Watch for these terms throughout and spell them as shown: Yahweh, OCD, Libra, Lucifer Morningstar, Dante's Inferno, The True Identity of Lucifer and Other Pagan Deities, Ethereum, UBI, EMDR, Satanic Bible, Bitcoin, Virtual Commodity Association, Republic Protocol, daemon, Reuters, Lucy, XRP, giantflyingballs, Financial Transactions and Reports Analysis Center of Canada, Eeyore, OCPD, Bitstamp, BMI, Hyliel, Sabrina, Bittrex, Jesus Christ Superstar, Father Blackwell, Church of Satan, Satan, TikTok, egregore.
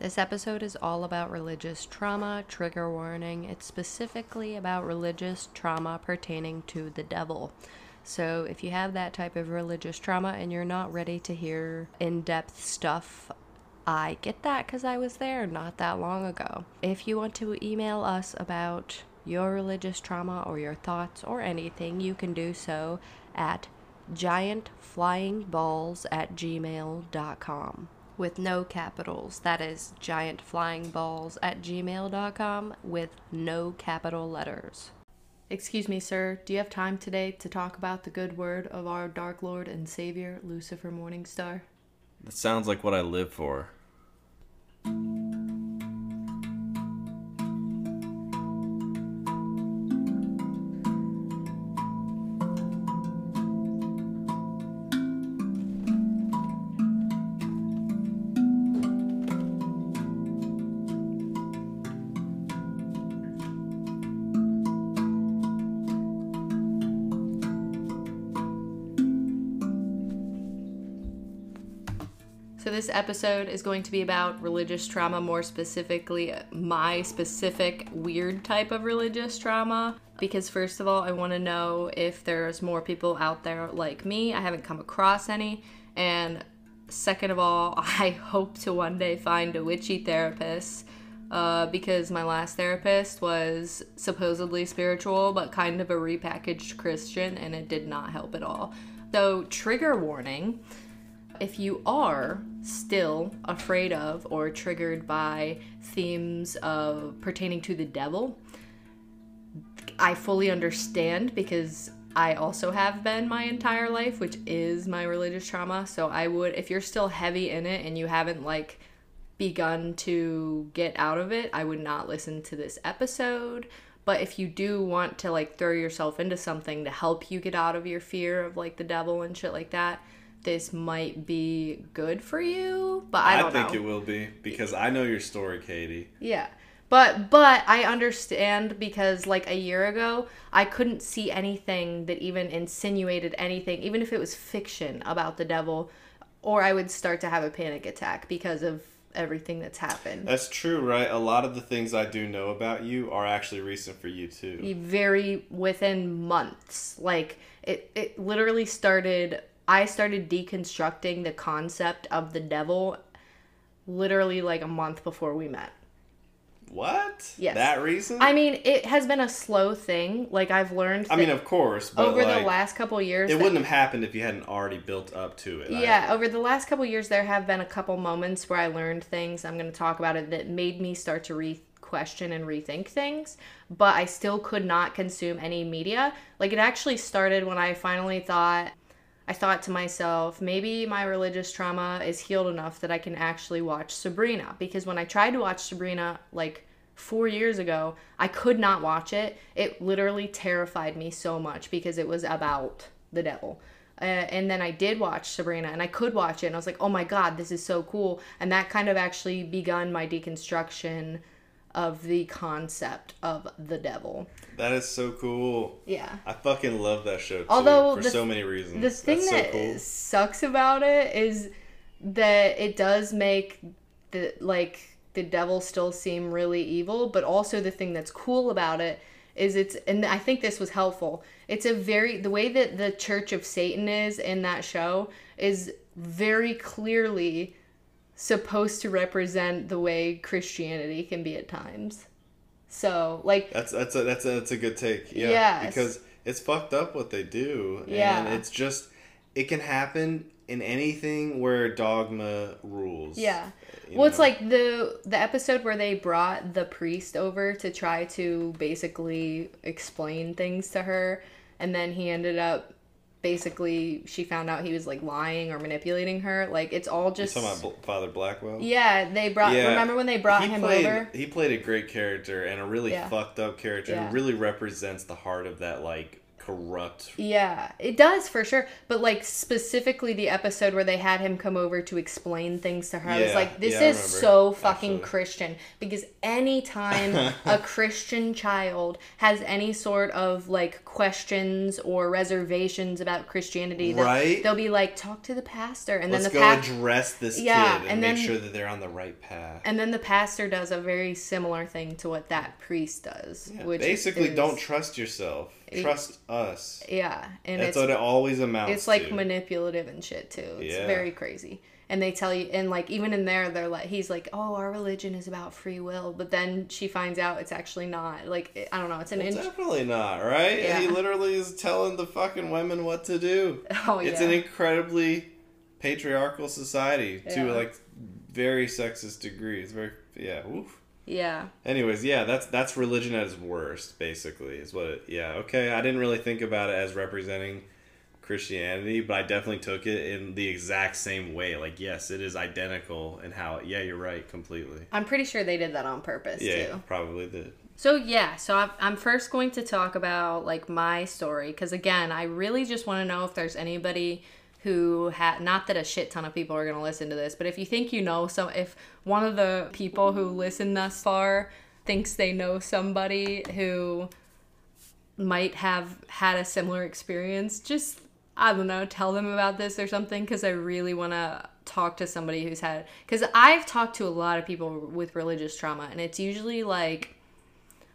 This episode is all about religious trauma, trigger warning. It's specifically about religious trauma pertaining to the devil. So if you have that type of religious trauma and you're not ready to hear in-depth stuff, I get that because I was there not that long ago. If you want to email us about your religious trauma or your thoughts or anything, you can do so at giantflyingballs@gmail.com. with no capitals. That is giantflyingballs@gmail.com with no capital letters. Excuse me, sir. Do you have time today to talk about the good word of our Dark Lord and Savior, Lucifer Morningstar? That sounds like what I live for. So this episode is going to be about religious trauma, more specifically my specific weird type of religious trauma, because first of all, I want to know if there's more people out there like me. I haven't come across any. And second of all, I hope to one day find a witchy therapist because my last therapist was supposedly spiritual but kind of a repackaged Christian, and it did not help at all. So trigger warning. If you are still afraid of or triggered by themes of pertaining to the devil, I fully understand because I also have been my entire life, which is my religious trauma. So I would, if you're still heavy in it and you haven't like begun to get out of it, I would not listen to this episode. But if you do want to like throw yourself into something to help you get out of your fear of like the devil and shit like that, this might be good for you, but I don't know. I think it will be, because I know your story, Katie. Yeah. But I understand, because like a year ago, I couldn't see anything that even insinuated anything, even if it was fiction, about the devil, or I would start to have a panic attack because of everything that's happened. That's true, right? A lot of the things I do know about you are actually recent for you, too. Very within months. Like, it literally started... I started deconstructing the concept of the devil literally like a month before we met. What? Yes. That reason? I mean, it has been a slow thing. Like, I've learned... I mean, of course, but over like, the last couple years... It wouldn't have happened if you hadn't already built up to it. Yeah, over the last couple years, there have been a couple moments where I learned things, I'm going to talk about it, that made me start to question and rethink things, but I still could not consume any media. Like, it actually started when I finally thought... I thought to myself, maybe my religious trauma is healed enough that I can actually watch Sabrina. Because when I tried to watch Sabrina like 4 years ago, I could not watch it. It literally terrified me so much because it was about the devil. And then I did watch Sabrina and I could watch it. And I was like, oh my God, this is so cool. And that kind of actually begun my deconstruction of the concept of the devil. That is so cool. Yeah. I fucking love that show, too, for so many reasons. The thing that sucks about it is that it does make the devil still seem really evil, but also the thing that's cool about it is it's, and I think this was helpful, it's the way that the Church of Satan is in that show is very clearly supposed to represent the way Christianity can be at times. So, like... That's a good take. Yeah. Yes. Because it's fucked up what they do. Yeah. And it's just... It can happen in anything where dogma rules. Yeah. Well, it's like the episode where they brought the priest over to try to basically explain things to her. And then he ended up... Basically, she found out he was, like, lying or manipulating her. Like, it's all just... You're talking about Father Blackwell? Yeah, they brought... Yeah. Remember when they brought him over? He played a great character and a really fucked up character and really represents the heart of that, like, corrupt. Yeah, it does for sure. But like specifically the episode where they had him come over to explain things to her, I was like, this is so fucking Christian. Because anytime a Christian child has any sort of like questions or reservations about Christianity, they'll be like, talk to the pastor, and then address this kid and make sure that they're on the right path. And then the pastor does a very similar thing to what that priest does, which basically is, don't trust yourself. Trust us. Yeah. And that's what it always amounts to. It's like manipulative and shit too. It's very crazy. And they tell you, and like even in there, they're like, he's like, oh, our religion is about free will, but then she finds out it's actually not. Like, I don't know, it's an definitely not, right? Yeah. He literally is telling the fucking women what to do. Oh yeah. It's an incredibly patriarchal society to like very sexist degree. It's very Yeah. Anyways, that's religion at its worst, basically, is what it... Yeah, okay, I didn't really think about it as representing Christianity, but I definitely took it in the exact same way. Like, yes, it is identical in how... Yeah, you're right, completely. I'm pretty sure they did that on purpose, too. Yeah, probably did. So, I'm first going to talk about, like, my story, because, again, I really just want to know if there's anybody... who had, not that a shit ton of people are going to listen to this, but if you think you know some, if one of the people who listen thus far thinks they know somebody who might have had a similar experience, just, I don't know, tell them about this or something, because I really want to talk to somebody who's had, because I've talked to a lot of people with religious trauma, and it's usually like,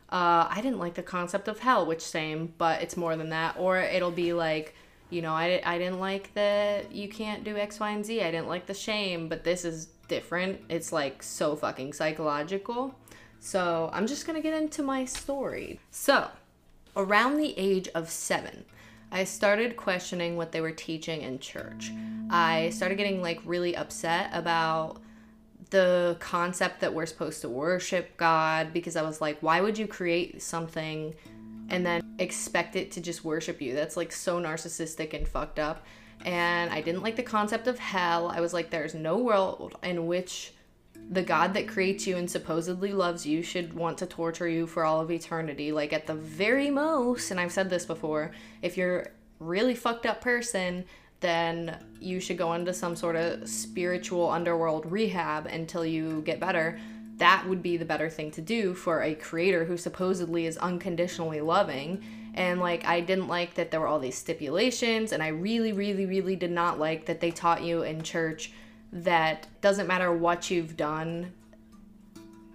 I didn't like the concept of hell, which same, but it's more than that, or it'll be like, you know, I didn't like the, you can't do X, Y, and Z. I didn't like the shame, but this is different. It's like so fucking psychological. So I'm just going to get into my story. So around the age of 7, I started questioning what they were teaching in church. I started getting like really upset about the concept that we're supposed to worship God, because I was like, why would you create something and then expect it to just worship you? That's like so narcissistic and fucked up. And I didn't like the concept of hell. I was like, there's no world in which the God that creates you and supposedly loves you should want to torture you for all of eternity. Like, at the very most, and I've said this before, if you're a really fucked up person, then you should go into some sort of spiritual underworld rehab until you get better. That would be the better thing to do for a creator who supposedly is unconditionally loving. And, like, I didn't like that there were all these stipulations, and I really, really, really did not like that they taught you in church that doesn't matter what you've done,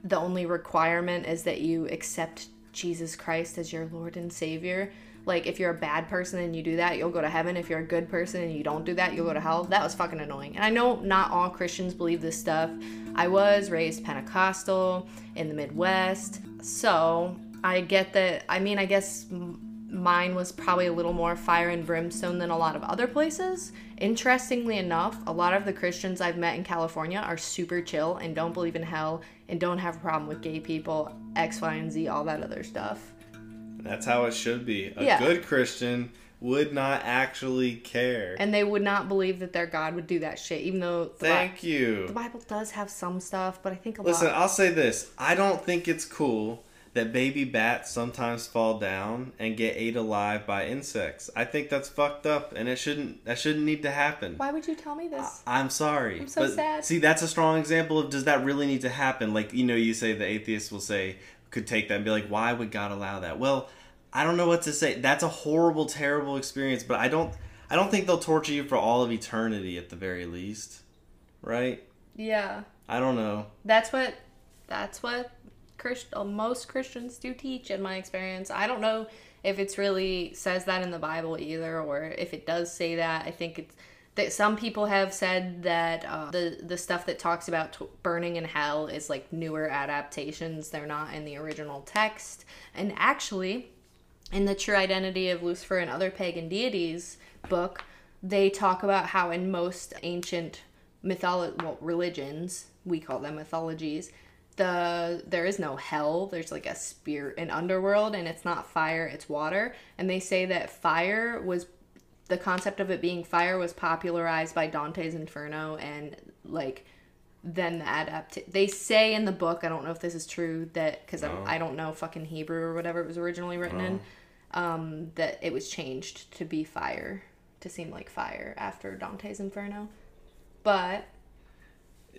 the only requirement is that you accept Jesus Christ as your Lord and Savior. Like, if you're a bad person and you do that, you'll go to heaven. If you're a good person and you don't do that, you'll go to hell. That was fucking annoying. And I know not all Christians believe this stuff. I was raised Pentecostal in the Midwest. So I get that. I mean, I guess mine was probably a little more fire and brimstone than a lot of other places. Interestingly enough, a lot of the Christians I've met in California are super chill and don't believe in hell and don't have a problem with gay people, X, Y, and Z, all that other stuff. That's how it should be. A good Christian would not actually care. And they would not believe that their God would do that shit, even though... The Bible does have some stuff, but I think a lot... Listen, I'll say this. I don't think it's cool that baby bats sometimes fall down and get ate alive by insects. I think that's fucked up, and that shouldn't need to happen. Why would you tell me this? I'm sorry. I'm so sad. See, that's a strong example of, does that really need to happen? Like, you know, you say the atheists will say... could take that and be like, why would God allow that? Well, I don't know what to say. That's a horrible, terrible experience, but I don't think they'll torture you for all of eternity at the very least. Right? Yeah. I don't know. That's what most Christians do teach in my experience. I don't know if it's really says that in the Bible either, or if it does say that. I think it's that some people have said that the stuff that talks about burning in hell is like newer adaptations. They're not in the original text. And actually, in The True Identity of Lucifer and Other Pagan Deities book, they talk about how in most ancient religions, we call them mythologies, there is no hell. There's like a spirit, an underworld, and it's not fire, it's water. And they say that fire was... The concept of it being fire was popularized by Dante's Inferno, and like then the they say in the book, I don't know if this is true, that because I don't know fucking Hebrew or whatever it was originally written in, that it was changed to be fire, to seem like fire after Dante's Inferno. But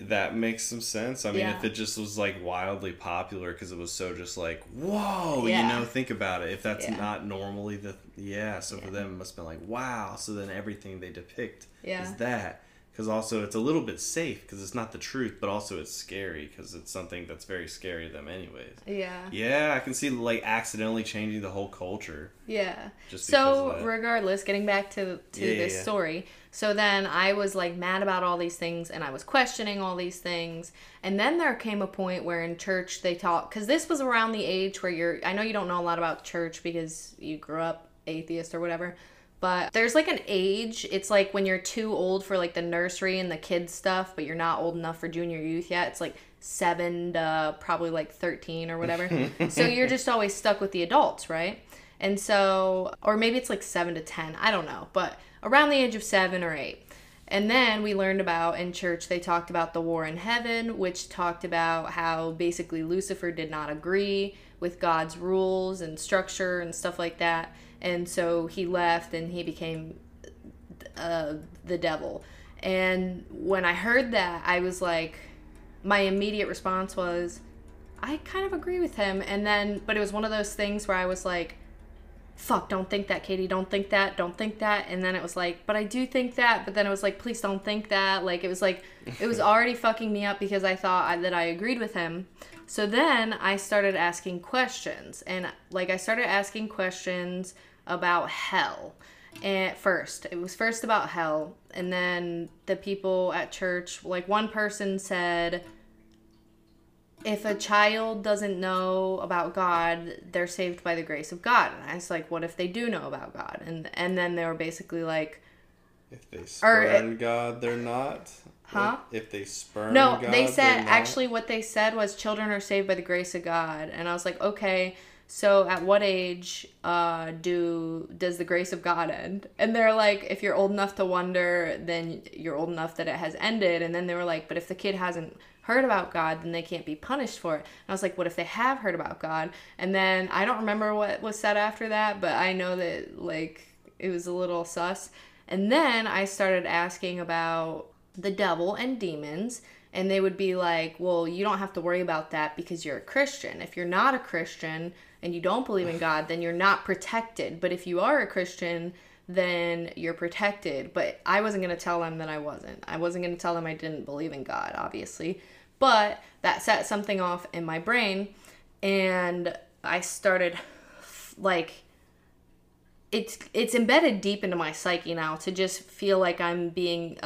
that makes some sense. I mean, yeah. If it just was like wildly popular because it was so just like, whoa, yeah. You know, think about it. If that's not normally the, for them it must have been like, wow. So then everything they depict is that. Because also it's a little bit safe because it's not the truth, but also it's scary because it's something that's very scary to them anyways. Yeah. Yeah, I can see like accidentally changing the whole culture. Yeah. Just so regardless, getting back to this story. So then I was like mad about all these things and I was questioning all these things. And then there came a point where in church they taught, because this was around the age where I know you don't know a lot about church because you grew up atheist or whatever. But there's like an age, it's like when you're too old for like the nursery and the kids stuff, but you're not old enough for junior youth yet. It's like 7 to probably like 13 or whatever. So you're just always stuck with the adults, right? And so, or maybe it's like 7 to 10, I don't know, but around the age of 7 or 8. And then we learned about in church, they talked about the war in heaven, which talked about how basically Lucifer did not agree with God's rules and structure and stuff like that. And so he left and he became the devil. And when I heard that, I was like, my immediate response was, I kind of agree with him. And then, but it was one of those things where I was like, fuck, don't think that, Katie, don't think that, don't think that. And then it was like, but I do think that. But then it was like, please don't think that. Like, it was already fucking me up because I thought that I agreed with him. So then I started asking questions. And like, I started asking questions about hell. And it was first about hell, and then the people at church, like one person said, if a child doesn't know about God, they're saved by the grace of God. And I was like, what if they do know about God? And then they were basically like, if they spurn God, they're not. Huh? If they spurn God, no, they said, actually what they said was children are saved by the grace of God. And I was like, okay, so at what age does the grace of God end? And they're like, if you're old enough to wonder, then you're old enough that it has ended. And then they were like, but if the kid hasn't heard about God, then they can't be punished for it. And I was like, what if they have heard about God? And then I don't remember what was said after that, but I know that like it was a little sus. And then I started asking about the devil and demons, and they would be like, well, you don't have to worry about that because you're a Christian. If you're not a Christian and you don't believe in God, then you're not protected. But if you are a Christian, then you're protected. But I wasn't going to tell them that I wasn't. I wasn't going to tell them I didn't believe in God, obviously. But that set something off in my brain, and I started like... It's embedded deep into my psyche now to just feel like I'm being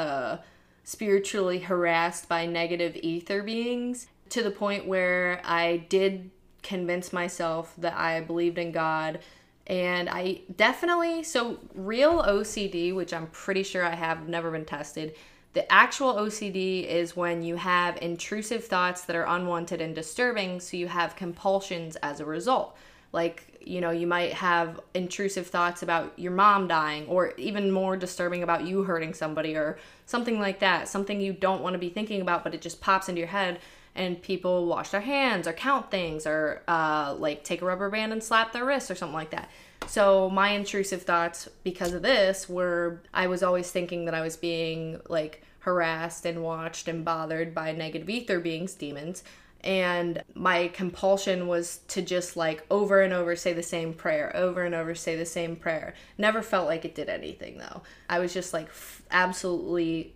spiritually harassed by negative ether beings, to the point where I did convince myself that I believed in God. And I definitely, so real OCD, which I'm pretty sure I have never been tested, the actual OCD is when you have intrusive thoughts that are unwanted and disturbing, so you have compulsions as a result. Like, you know, you might have intrusive thoughts about your mom dying, or even more disturbing about you hurting somebody or something like that. Something you don't want to be thinking about, but it just pops into your head. And people wash their hands or count things or like take a rubber band and slap their wrists or something like that. So my intrusive thoughts because of this were, I was always thinking that I was being like harassed and watched and bothered by negative ether beings, demons. And my compulsion was to just like over and over say the same prayer, over and over say the same prayer. Never felt like it did anything though. I was just like absolutely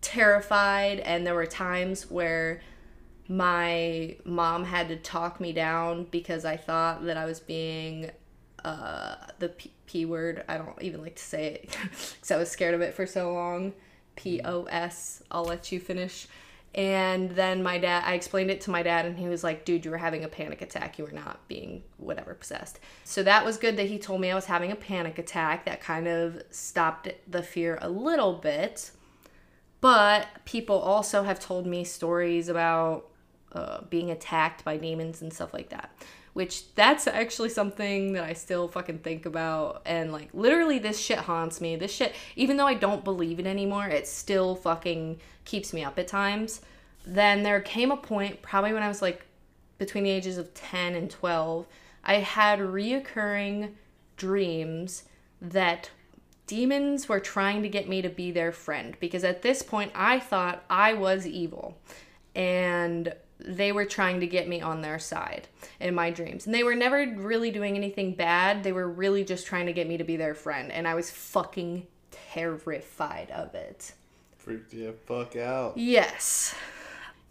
terrified. And there were times where my mom had to talk me down because I thought that I was being the P word. I don't even like to say it because I was scared of it for so long. POS. I'll let you finish. And then I explained it to my dad, and he was like, dude, you were having a panic attack. You were not being whatever possessed. So that was good that he told me I was having a panic attack. That kind of stopped the fear a little bit. But people also have told me stories about being attacked by demons and stuff like that, which that's actually something that I still fucking think about. And like, literally this shit haunts me. This shit, even though I don't believe it anymore, it still fucking keeps me up at times. Then there came a point, probably when I was like between the ages of 10 and 12, I had reoccurring dreams that demons were trying to get me to be their friend, because at this point I thought I was evil and they were trying to get me on their side in my dreams. And they were never really doing anything bad. They were really just trying to get me to be their friend. And I was fucking terrified of it. Freaked you the fuck out. Yes.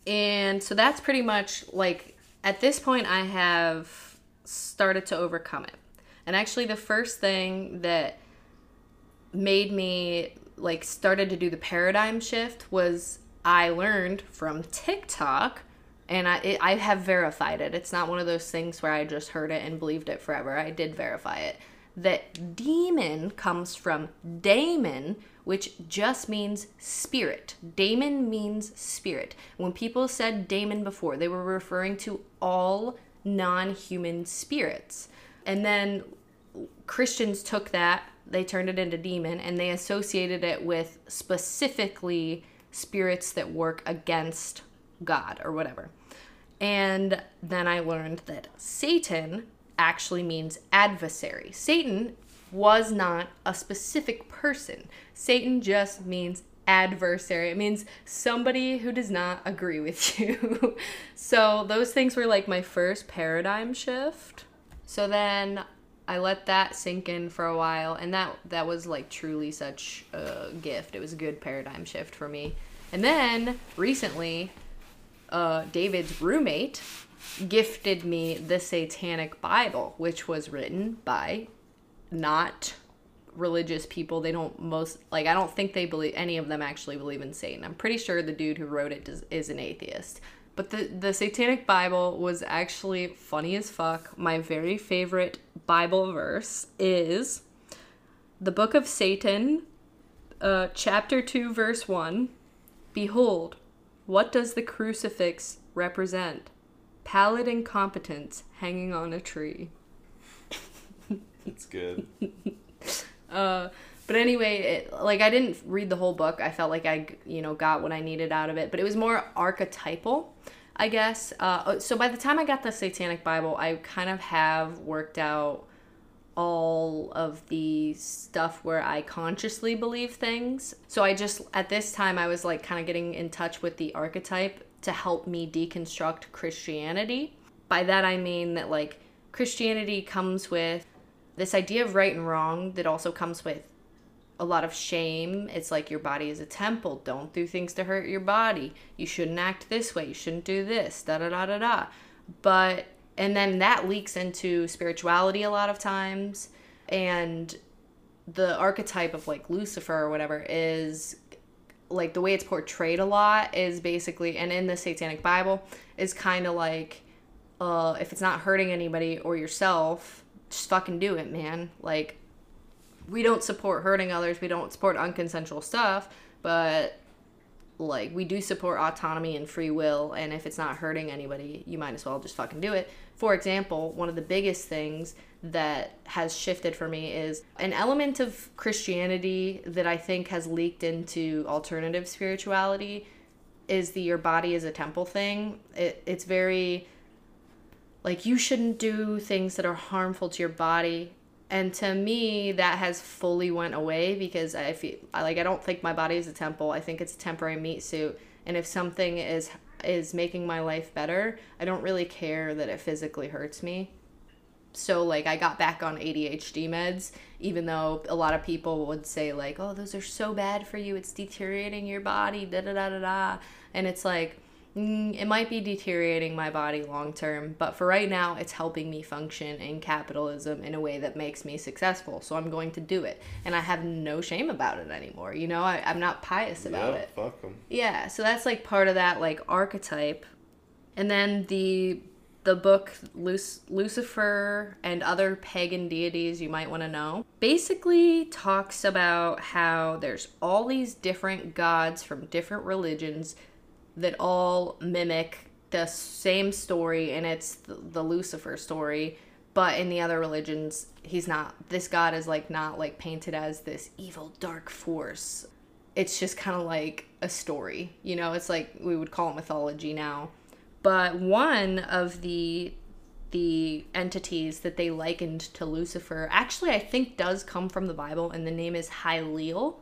And so that's pretty much, like, at this point I have started to overcome it. And actually the first thing that made me, like, started to do the paradigm shift was I learned from TikTok, and I have verified it. It's not one of those things where I just heard it and believed it forever. I did verify it. That demon comes from daemon, which just means spirit. Daemon means spirit. When people said daemon before, they were referring to all non-human spirits. And then Christians took that, they turned it into demon, and they associated it with specifically spirits that work against God or whatever. And then I learned that Satan actually means adversary. Satan was not a specific person. Satan just means adversary. It means somebody who does not agree with you. So those things were, like, my first paradigm shift. So then I let that sink in for a while, and that was, like, truly such a gift. It was a good paradigm shift for me. And then recently, David's roommate gifted me the Satanic Bible, which was written by not religious people. They don't I don't think they believe, any of them actually believe in Satan. I'm pretty sure the dude who wrote it is an atheist. But the Satanic Bible was actually funny as fuck. My very favorite Bible verse is the Book of Satan, chapter 2, verse 1. Behold, what does the crucifix represent? Pallid incompetence hanging on a tree. That's good. But anyway, I didn't read the whole book. I felt like I, got what I needed out of it. But it was more archetypal, I guess. So by the time I got the Satanic Bible, I kind of have worked out all of the stuff where I consciously believe things. So I just, at this time, I was, like, kind of getting in touch with the archetype to help me deconstruct Christianity. By that I mean that, like, Christianity comes with this idea of right and wrong that also comes with a lot of shame. It's like, your body is a temple. Don't do things to hurt your body. You shouldn't act this way. You shouldn't do this. Da da da da da. But, and then that leaks into spirituality a lot of times. And the archetype of, like, Lucifer or whatever is, like, the way it's portrayed a lot is basically, and in the Satanic Bible, is kind of like, if it's not hurting anybody or yourself, just fucking do it, man. Like, we don't support hurting others. We don't support unconsensual stuff, but, like, we do support autonomy and free will. And if it's not hurting anybody, you might as well just fucking do it. For example, one of the biggest things that has shifted for me is an element of Christianity that I think has leaked into alternative spirituality is the your body is a temple thing. It's very, like, you shouldn't do things that are harmful to your body. And to me, that has fully went away, because I feel like, I don't think my body is a temple. I think it's a temporary meat suit. And if something is making my life better, I don't really care that it physically hurts me. So, like, I got back on ADHD meds, even though a lot of people would say, like, oh, those are so bad for you. It's deteriorating your body, da da da da da. And it's like, it might be deteriorating my body long term, but for right now, it's helping me function in capitalism in a way that makes me successful. So I'm going to do it, and I have no shame about it anymore. I'm not pious about it. Fuck 'em. Yeah, so that's, like, part of that, like, archetype, and then the book Lucifer and Other Pagan Deities You Might Want to Know basically talks about how there's all these different gods from different religions that all mimic the same story, and it's the Lucifer story, but in the other religions, this god is, like, not, like, painted as this evil dark force. It's just kind of like a story, it's like we would call it mythology now. But one of the the entities that they likened to Lucifer actually, I think, does come from the Bible, and the name is Hyliel.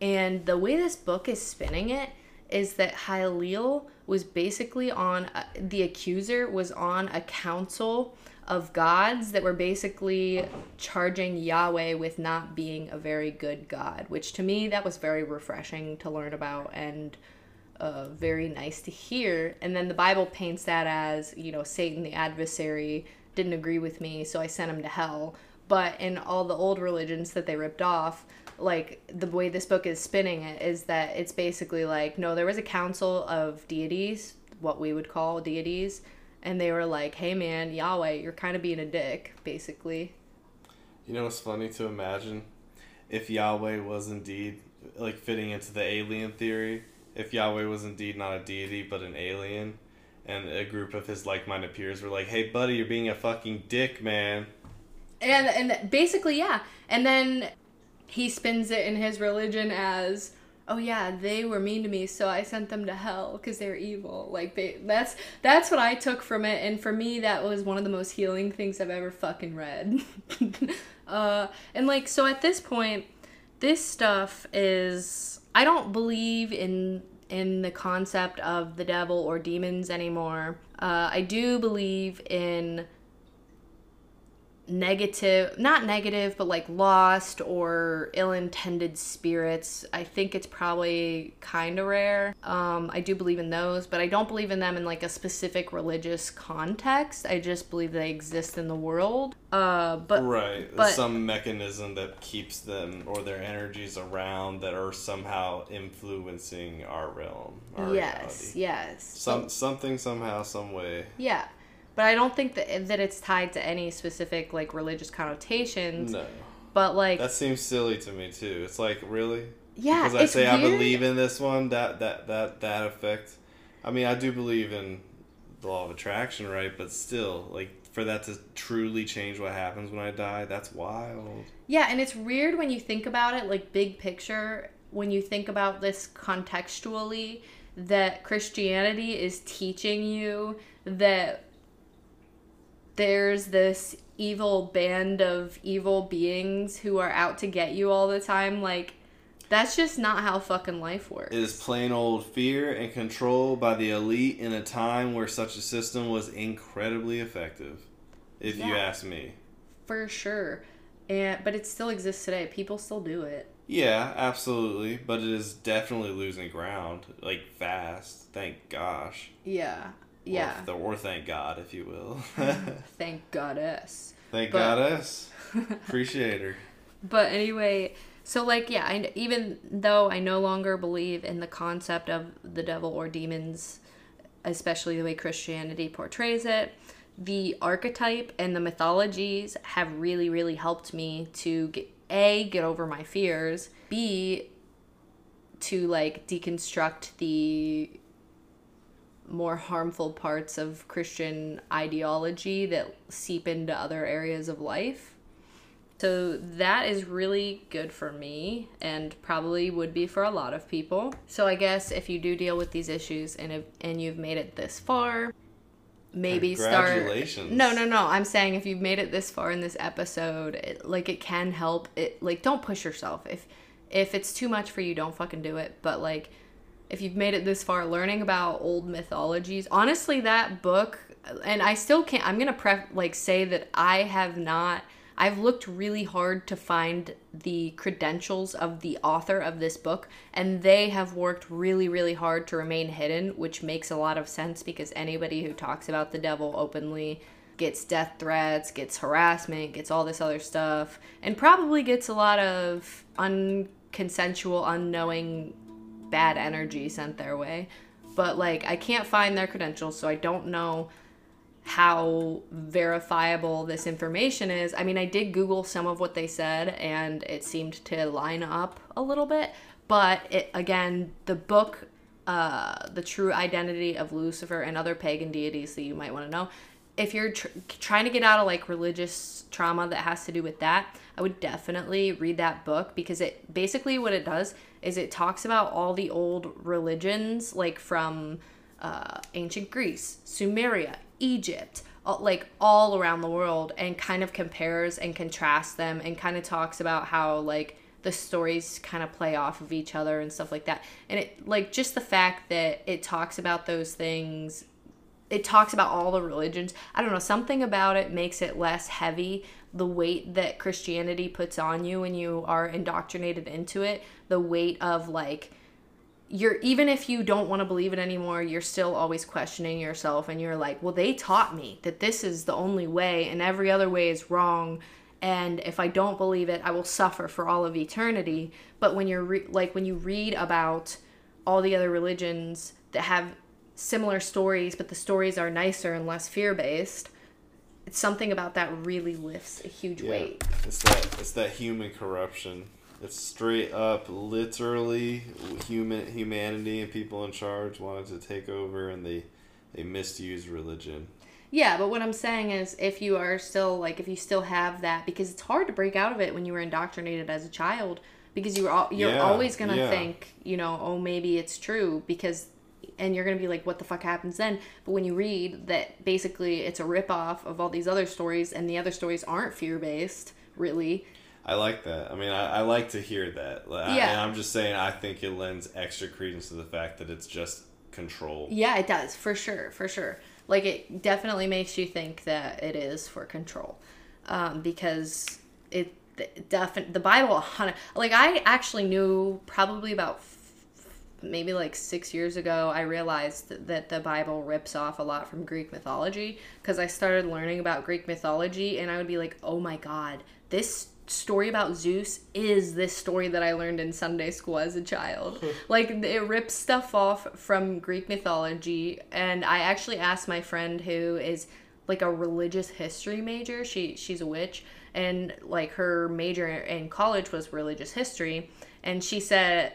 And the way this book is spinning it is that Hyliel was basically on, the accuser was on a council of gods that were basically charging Yahweh with not being a very good God, which to me, that was very refreshing to learn about and very nice to hear. And then the Bible paints that as, you know, Satan, the adversary, didn't agree with me, so I sent him to hell. But in all the old religions that they ripped off, like, the way this book is spinning it is that it's basically like, no, there was a council of deities, what we would call deities, and they were like, hey man, Yahweh, you're kind of being a dick, basically. You know, it's funny to imagine if Yahweh was indeed, like, fitting into the alien theory, if Yahweh was indeed not a deity but an alien, and a group of his like-minded peers were like, hey buddy, you're being a fucking dick, man. And basically, yeah. And then he spins it in his religion as, oh yeah, they were mean to me, so I sent them to hell because they're evil. Like, that's what I took from it, and for me, that was one of the most healing things I've ever fucking read. And like, so at this point, this stuff is, I don't believe in the concept of the devil or demons anymore. I do believe in not negative but like lost or ill-intended spirits. I think it's probably kind of rare. I do believe in those, but I don't believe in them in like a specific religious context. I just believe they exist in the world, but some mechanism that keeps them or their energies around that are somehow influencing our realm, our reality. Something somehow, some way. Yeah. But I don't think that it's tied to any specific, like, religious connotations. No. But, like... That seems silly to me, too. It's like, really? Yeah, because it's weird. I believe in this one, that effect. I mean, I do believe in the law of attraction, right? But still, like, for that to truly change what happens when I die, that's wild. Yeah, and it's weird when you think about it, like, big picture, when you think about this contextually, that Christianity is teaching you that... There's this evil band of evil beings who are out to get you all the time. Like, that's just not how fucking life works. It is plain old fear and control by the elite in a time where such a system was incredibly effective, if you ask me. For sure. But it still exists today. People still do it. Yeah, absolutely. But it is definitely losing ground, like, fast. Thank gosh. Yeah. Yeah. Or thank God, if you will. Thank goddess. Thank goddess. Appreciate her. But anyway, so like, yeah, even though I no longer believe in the concept of the devil or demons, especially the way Christianity portrays it, the archetype and the mythologies have really, really helped me to get over my fears, B, to like deconstruct the more harmful parts of Christian ideology that seep into other areas of life. So that is really good for me, and probably would be for a lot of people. So I guess if you do deal with these issues and you've made it this far, maybe congratulations. No, I'm saying if you've made it this far in this episode, it can help. It, like, don't push yourself. If it's too much for you, don't fucking do it. But like, if you've made it this far, learning about old mythologies, honestly, that book, and I still can't, I'm going to say that I've looked really hard to find the credentials of the author of this book, and they have worked really, really hard to remain hidden, which makes a lot of sense because anybody who talks about the devil openly gets death threats, gets harassment, gets all this other stuff, and probably gets a lot of unconsensual, unknowing bad energy sent their way. But like, I can't find their credentials, so I don't know how verifiable this information is. I mean, I did Google some of what they said, and it seemed to line up a little bit, but again, the book, The True Identity of Lucifer and Other Pagan Deities, that you might want to know, if you're trying to get out of like religious trauma that has to do with that, I would definitely read that book, because it basically, what it does is it talks about all the old religions, like from ancient Greece, Sumeria, Egypt, like all around the world, and kind of compares and contrasts them and kind of talks about how like the stories kind of play off of each other and stuff like that. And it, like, just the fact that it talks about those things, it talks about all the religions. I don't know, something about it makes it less heavy. The weight that Christianity puts on you when you are indoctrinated into it, the weight of like, you're, even if you don't want to believe it anymore, you're still always questioning yourself, and you're like, well, they taught me that this is the only way and every other way is wrong, and if I don't believe it, I will suffer for all of eternity. But when you're when you read about all the other religions that have similar stories, but the stories are nicer and less fear-based, it's something about that really lifts a huge weight. It's that human corruption. It's straight up, literally, humanity and people in charge wanted to take over, and they misused religion. Yeah, but what I'm saying is, if you are still, like, if you still have that, because it's hard to break out of it when you were indoctrinated as a child, because you're always going to think, you know, oh, maybe it's true, because, and you're going to be like, what the fuck happens then? But when you read that basically it's a ripoff of all these other stories, and the other stories aren't fear-based, really. I like that. I mean, I like to hear that. And I'm just saying, I think it lends extra credence to the fact that it's just control. Yeah, it does. For sure. For sure. Like, it definitely makes you think that it is for control. Because it definitely, the Bible, like, I actually knew probably about maybe like 6 years ago, I realized that the Bible rips off a lot from Greek mythology, because I started learning about Greek mythology, and I would be like, oh my God, this story about Zeus is this story that I learned in Sunday school as a child. Like, it rips stuff off from Greek mythology. And I actually asked my friend, who is like a religious history major, she's a witch, and like her major in college was religious history, and she said,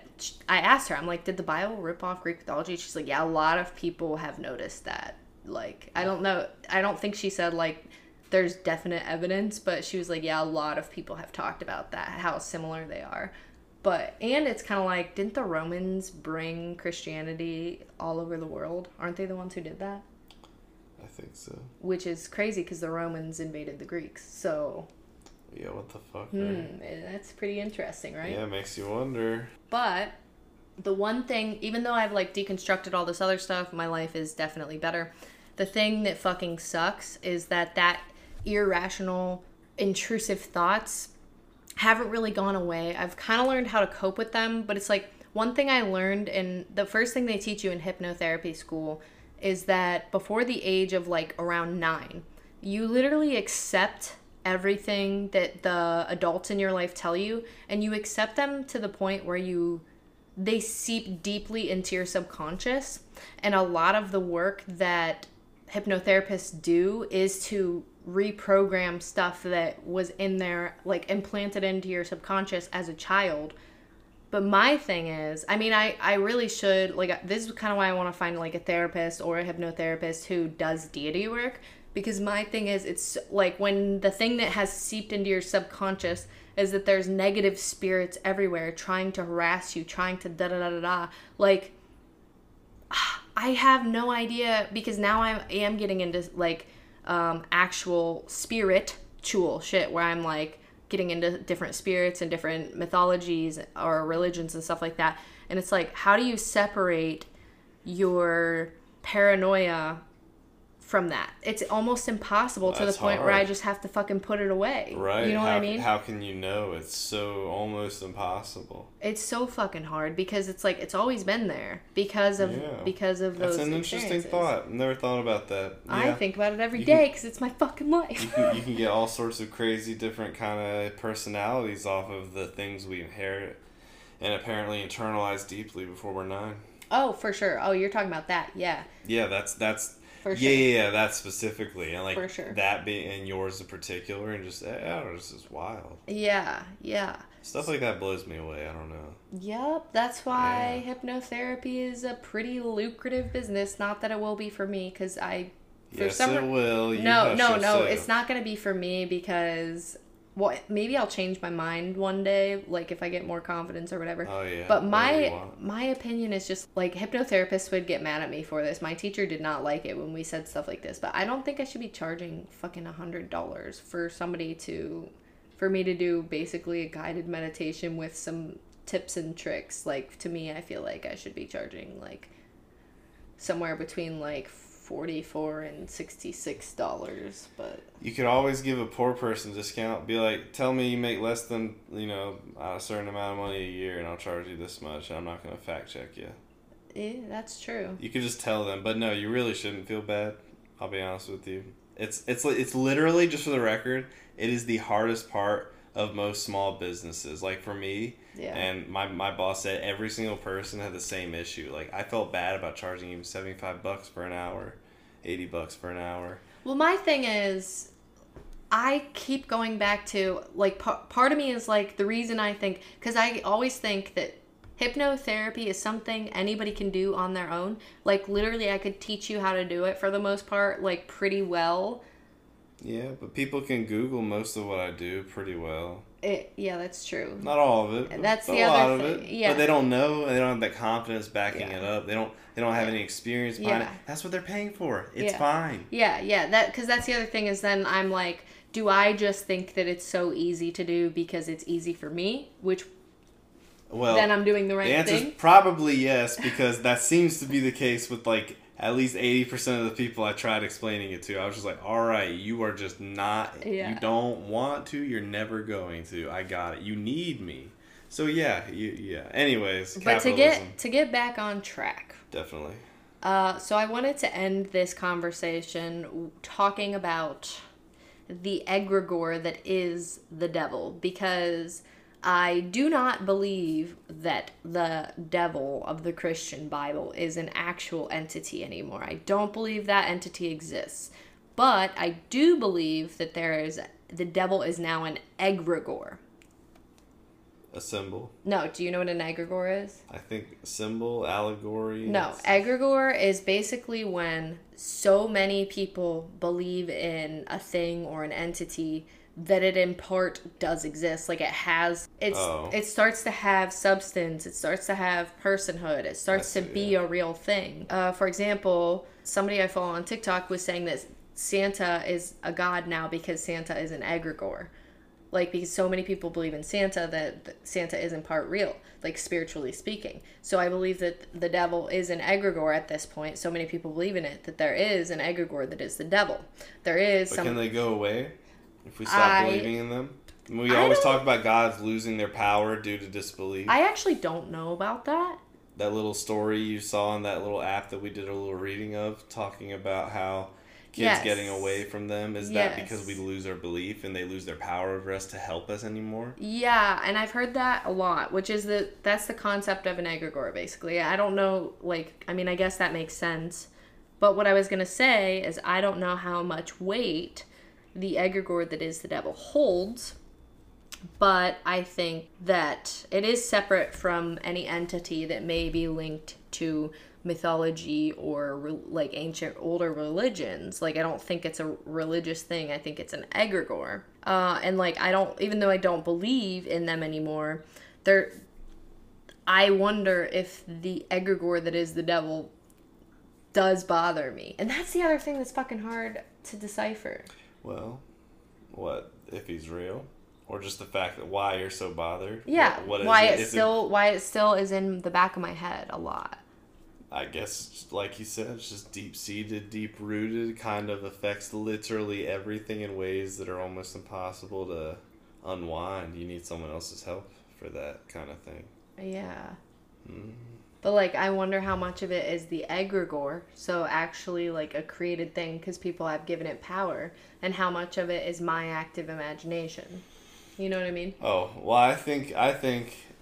I asked her, I'm like, did the Bible rip off Greek mythology? She's like, yeah, a lot of people have noticed that. Like, I don't know, I don't think she said like there's definite evidence, but she was like, yeah, a lot of people have talked about that, how similar they are. But, and it's kind of like, didn't the Romans bring Christianity all over the world? Aren't they the ones who did that? I think so. Which is crazy, because the Romans invaded the Greeks, so... Yeah, what the fuck, man? That's pretty interesting, right? Yeah, it makes you wonder. But the one thing, even though I've, like, deconstructed all this other stuff, my life is definitely better. The thing that fucking sucks is that irrational, intrusive thoughts haven't really gone away. I've kind of learned how to cope with them, but it's like, one thing I learned, and the first thing they teach you in hypnotherapy school is that before the age of, like, around 9, you literally accept everything that the adults in your life tell you, and you accept them to the point where they seep deeply into your subconscious. And a lot of the work that hypnotherapists do is to reprogram stuff that was in there, like, implanted into your subconscious as a child. But my thing is, I mean, I really should, like, this is kind of why I want to find, like, a therapist or a hypnotherapist who does deity work. Because my thing is, it's like, when the thing that has seeped into your subconscious is that there's negative spirits everywhere trying to harass you, trying to da-da-da-da-da. Like, I have no idea, because now I am getting into, like, actual spiritual shit, where I'm, like, getting into different spirits and different mythologies or religions and stuff like that. And it's like, how do you separate your paranoia from that? It's almost impossible, to the point where I just have to fucking put it away. Right. You know what I mean? How can you know? It's so almost impossible. It's so fucking hard, because it's like, it's always been there because of those. That's an interesting thought. Never thought about that. Yeah. I think about it every day, because it's my fucking life. you can get all sorts of crazy different kind of personalities off of the things we inherit and apparently internalize deeply before we're 9. Oh, for sure. Oh, you're talking about that. Yeah. Yeah, that's for sure. Yeah, that specifically, and like, for sure, that being, and yours in particular, and just, I don't know, it's just wild. Yeah. Stuff like that blows me away. I don't know. Yep, that's why hypnotherapy is a pretty lucrative business. Not that it will be for me, because I, for yes, some, it will. You no, it's not going to be for me, because well, maybe I'll change my mind one day, like if I get more confidence or whatever. Oh, yeah. But my opinion is just, like, hypnotherapists would get mad at me for this. My teacher did not like it when we said stuff like this, but I don't think I should be charging fucking $100 for somebody to, for me to do basically a guided meditation with some tips and tricks. Like, to me, I feel like I should be charging, like, somewhere between, like, $44 and $66, but... You could always give a poor person discount. Be like, tell me you make less than, you know, a certain amount of money a year and I'll charge you this much and I'm not going to fact check you. Yeah, that's true. You could just tell them, but no, you really shouldn't feel bad. I'll be honest with you. It's literally, just for the record, it is the hardest part of most small businesses. Like, for me, yeah. And my boss said every single person had the same issue. Like, I felt bad about charging him $75 for an hour, $80 for an hour. Well, my thing is, I keep going back to, like, part of me is, like, the reason I think, because I always think that hypnotherapy is something anybody can do on their own. Like, literally, I could teach you how to do it for the most part, like, pretty well. Yeah, but people can Google most of what I do pretty well. Yeah, that's true. Not all of it. That's the other thing. Yeah. But they don't know, and they don't have that confidence backing it up. They don't have any experience behind it. That's what they're paying for. It's fine. Yeah. Because that's the other thing is, then I'm like, do I just think that it's so easy to do because it's easy for me? Which, well, then I'm doing the right thing? The answer's probably yes, because that seems to be the case with, like, at least 80% of the people I tried explaining it to. I was just like, all right, you are just not, you don't want to, you're never going to. I got it. You need me. So yeah. Anyways, but to get back on track. Definitely. So I wanted to end this conversation talking about the egregore that is the devil, because I do not believe that the devil of the Christian Bible is an actual entity anymore. I don't believe that entity exists. But I do believe that the devil is now an egregore. A symbol? No, do you know what an egregore is? I think symbol, allegory. No, egregore is basically when so many people believe in a thing or an entity that it in part does exist. Like, it starts to have substance, it starts to have personhood, it starts to be a real thing. For example, somebody I follow on TikTok was saying that Santa is a god now because Santa is an egregore. Like, because so many people believe in Santa that Santa is in part real, like, spiritually speaking. So I believe that the devil is an egregore at this point. So many people believe in it, that there is an egregore that is the devil. There is some... But can they go away? If we stop believing in them? We always talk about gods losing their power due to disbelief. I actually don't know about that. That little story you saw in that little app that we did a little reading of, talking about how kids getting away from them, is that because we lose our belief and they lose their power over us to help us anymore? Yeah, and I've heard that a lot, which is that's the concept of an egregore, basically. I don't know, like, I mean, I guess that makes sense. But what I was going to say is I don't know how much weight the egregore that is the devil holds, but I think that it is separate from any entity that may be linked to mythology or like ancient older religions. Like, I don't think it's a religious thing. I think it's an egregore. And like, even though I don't believe in them anymore, I wonder if the egregore that is the devil does bother me. And that's the other thing that's fucking hard to decipher. Well, what if he's real, or just the fact that why you're so bothered? Yeah, why it still is in the back of my head a lot. I guess, like you said, it's just deep-seated, deep-rooted, kind of affects literally everything in ways that are almost impossible to unwind. You need someone else's help for that kind of thing. Yeah. Mm-hmm. But, like, I wonder how much of it is the egregore, so actually, like, a created thing because people have given it power, and how much of it is my active imagination. You know what I mean? Oh, well, I think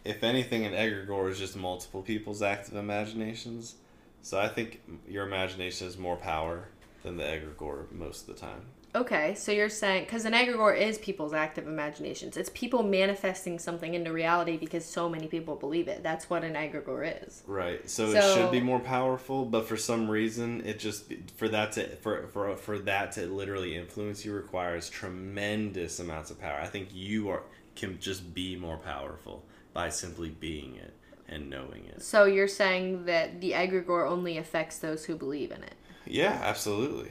if anything, an egregore is just multiple people's active imaginations. So I think your imagination has more power than the egregore most of the time. Okay, so you're saying, because an egregore is people's active imaginations. It's people manifesting something into reality because so many people believe it. That's what an egregore is. Right. So it should be more powerful, but for some reason, it just for that to literally influence you requires tremendous amounts of power. I think you can just be more powerful by simply being it and knowing it. So you're saying that the egregore only affects those who believe in it. Yeah, absolutely.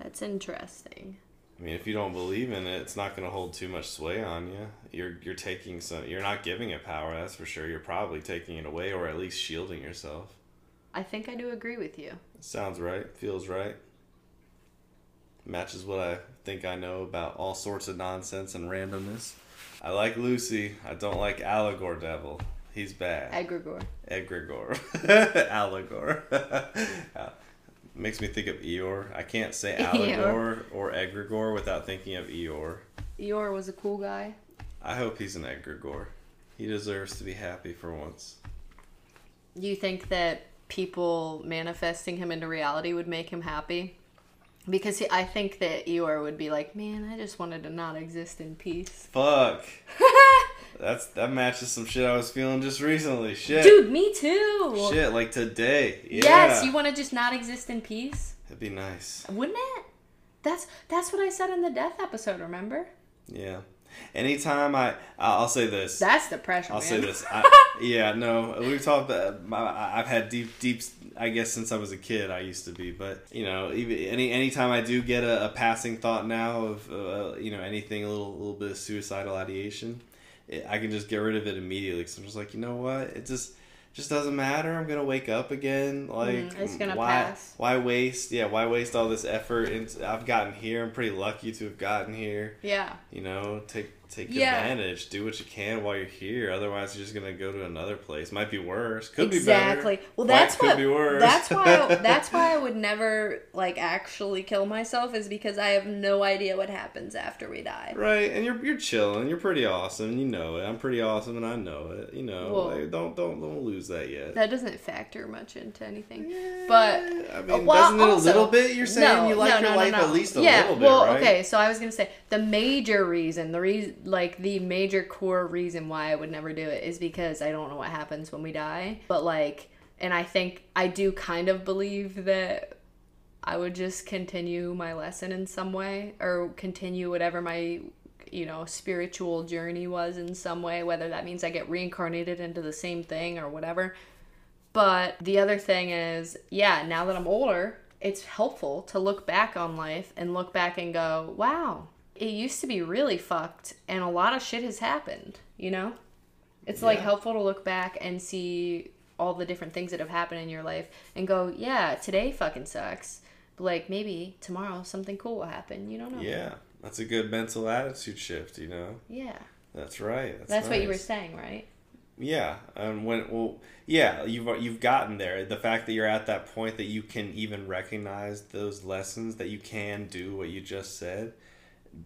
That's interesting. I mean, if you don't believe in it, it's not going to hold too much sway on you. You're taking some. You're not giving it power, that's for sure. You're probably taking it away, or at least shielding yourself. I think I do agree with you. Sounds right. Feels right. Matches what I think I know about all sorts of nonsense and randomness. I like Lucy. I don't like Allegor Devil. He's bad. Egregore. Allegor. Makes me think of Eeyore. I can't say Allegor or egregore without thinking of Eeyore. Eeyore was a cool guy. I hope he's an egregore. He deserves to be happy for once. You think that people manifesting him into reality would make him happy? Because I think that Eeyore would be like, man, I just wanted to not exist in peace. Fuck. That matches some shit I was feeling just recently. Shit. Dude, me too. Shit, like today. Yeah. Yes, you want to just not exist in peace? That'd be nice. Wouldn't it? That's what I said in the death episode, remember? Yeah. Anytime I'll say this. That's depression, man. I'll say this. We've talked about, I've had deep, I guess since I was a kid, I used to be, but, you know, even anytime I do get a passing thought now of, anything, a little bit of suicidal ideation, I can just get rid of it immediately because I'm just like, you know what? It just doesn't matter. I'm going to wake up again. Like, it's going to pass. Why waste all this effort? And I've gotten here. I'm pretty lucky to have gotten here. Yeah. You know, take advantage. Do what you can while you're here. Otherwise, you're just going to go to another place. Might be worse. Could be better. Exactly. Well, that's why I would never, like, actually kill myself, is because I have no idea what happens after we die. Right. And you're chilling. You're pretty awesome. You know it. I'm pretty awesome, and I know it. You know, well, like, don't lose that yet. That doesn't factor much into anything. Yeah, but I mean, doesn't it also, a little bit? You're saying your life at least a little bit, right? Okay, so I was going to say the major core reason why I would never do it is because I don't know what happens when we die. But like, and I think I do kind of believe that I would just continue my lesson in some way, or continue whatever my spiritual journey was in some way, whether that means I get reincarnated into the same thing or whatever. But the other thing is, now that I'm older, it's helpful to look back on life and look back and go, wow, it used to be really fucked and a lot of shit has happened, It's like helpful to look back and see all the different things that have happened in your life and go, yeah, today fucking sucks. But like maybe tomorrow something cool will happen. You don't know. Yeah. That's a good mental attitude shift, Yeah. That's right. That's nice. What you were saying, right? Yeah. You've gotten there. The fact that you're at that point that you can even recognize those lessons, that you can do what you just said,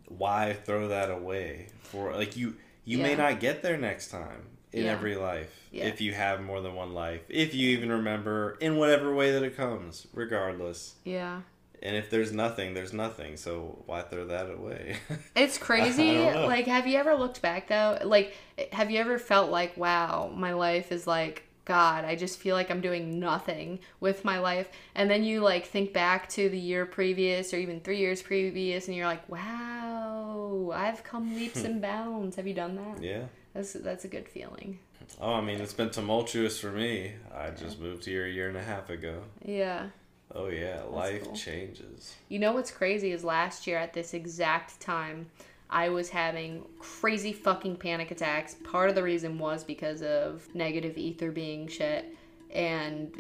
why throw that away? For like you may not get there next time in every life if you have more than one life, if you even remember in whatever way that it comes, regardless. Yeah. And if there's nothing, there's nothing. So why throw that away? It's crazy. Like, have you ever looked back, though? Like, have you ever felt like, wow, my life is like, God, I just feel like I'm doing nothing with my life. And then you, like, think back to the year previous or even 3 years previous, and you're like, wow, I've come leaps and bounds. Have you done that? Yeah. That's a good feeling. Oh, I mean, it's been tumultuous for me. I just moved here a year and a half ago. Yeah. Oh yeah, life changes. You know what's crazy is last year at this exact time, I was having crazy fucking panic attacks. Part of the reason was because of negative ether being shit. And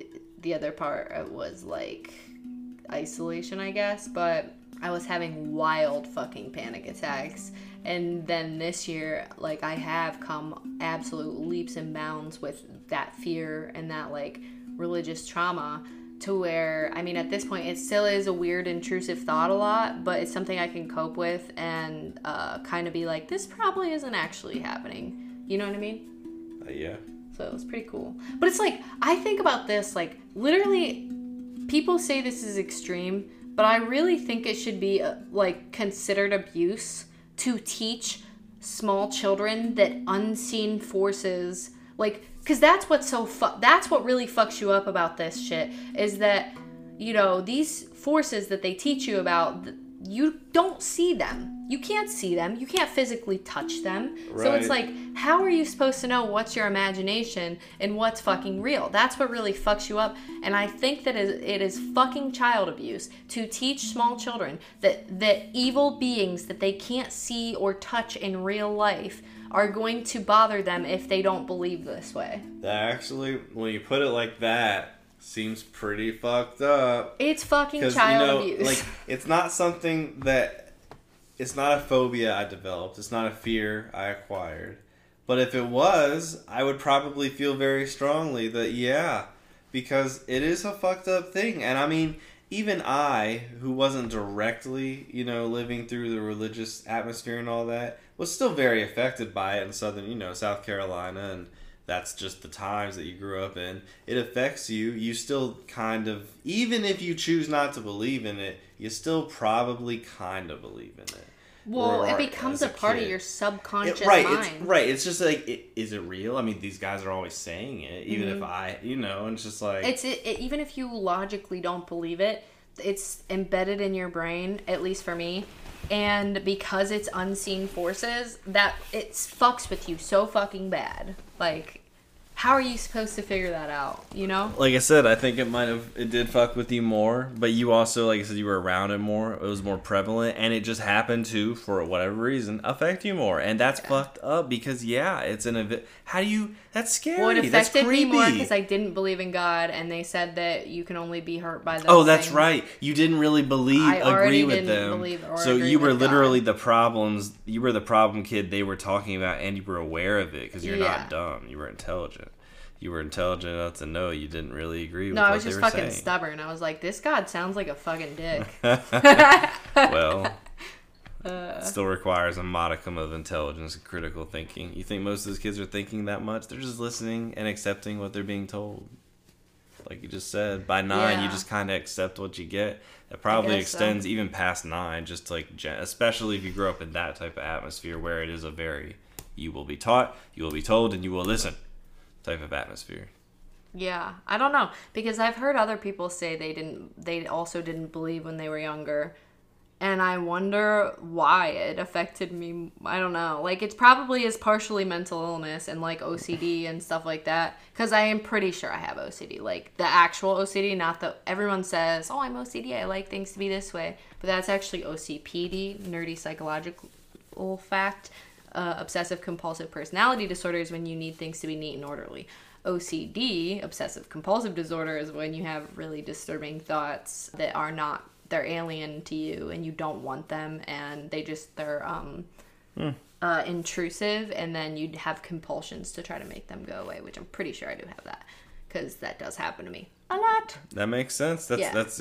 the other part was like isolation, I guess. But I was having wild fucking panic attacks. And then this year, like I have come absolute leaps and bounds with that fear and that like religious trauma. To where, I mean, at this point, it still is a weird, intrusive thought a lot, but it's something I can cope with and kind of be like, this probably isn't actually happening. You know what I mean? Yeah. So it was pretty cool. But it's like, I think about this, like, literally, people say this is extreme, But I really think it should be like considered abuse to teach small children that unseen forces, like, because that's what's so that's what really fucks you up about this shit, is that, you know, these forces that they teach you about, you don't see them. You can't see them. You can't physically touch them. Right. So it's like, how are you supposed to know what's your imagination and what's fucking real? That's what really fucks you up. And I think that it is fucking child abuse to teach small children that evil beings that they can't see or touch in real life are going to bother them if they don't believe this way. That actually, when you put it like that, seems pretty fucked up. It's fucking child abuse. Like, it's not something that... It's not a phobia I developed. It's not a fear I acquired. But if it was, I would probably feel very strongly that, yeah, because it is a fucked up thing. And I mean, even I, who wasn't directly, you know, living through the religious atmosphere and all that, was still very affected by it in southern, you know, South Carolina, and that's just the times that you grew up in. It affects you. You still kind of, even if you choose not to believe in it, you still probably kind of believe in it. Well, it becomes a part of your subconscious mind. Right. It's just like, is it real? I mean, these guys are always saying it, even if I, you know, and it's just like... even if you logically don't believe it, it's embedded in your brain, at least for me. And because it's unseen forces, that it fucks with you so fucking bad. Like, how are you supposed to figure that out, you know? Like I said, I think it did fuck with you more, but you also, like I said, you were around it more, it was more prevalent, and it just happened to, for whatever reason, affect you more. And that's fucked up, because, yeah, it's an... How do you... That's scary. Well, it affected me more because I didn't believe in God, and they said that you can only be hurt by those things. Oh, that's right. You didn't really agree with them. So you were literally the problems. You were the problem kid they were talking about, and you were aware of it because you're not dumb. You were intelligent. You were intelligent enough to know you didn't really agree with what they were saying. No, I was just fucking stubborn. I was like, this God sounds like a fucking dick. Well... It still requires a modicum of intelligence and critical thinking. You think most of those kids are thinking that much? They're just listening and accepting what they're being told. Like you just said, by 9, you just kind of accept what you get. That probably extends even past 9, just like, especially if you grow up in that type of atmosphere where it is a very, you will be taught, you will be told, and you will listen type of atmosphere. Yeah, I don't know, because I've heard other people say they also didn't believe when they were younger. And I wonder why it affected me. I don't know. Like, it probably is partially mental illness and, like, OCD and stuff like that. Because I am pretty sure I have OCD. Like, the actual OCD, not the... Everyone says, oh, I'm OCD. I like things to be this way. But that's actually OCPD, nerdy psychological fact. Obsessive compulsive personality disorder is when you need things to be neat and orderly. OCD, obsessive compulsive disorder, is when you have really disturbing thoughts that are not... They're alien to you, and you don't want them, and they're intrusive, and then you'd have compulsions to try to make them go away, which I'm pretty sure I do have that, because that does happen to me a lot. That makes sense. That's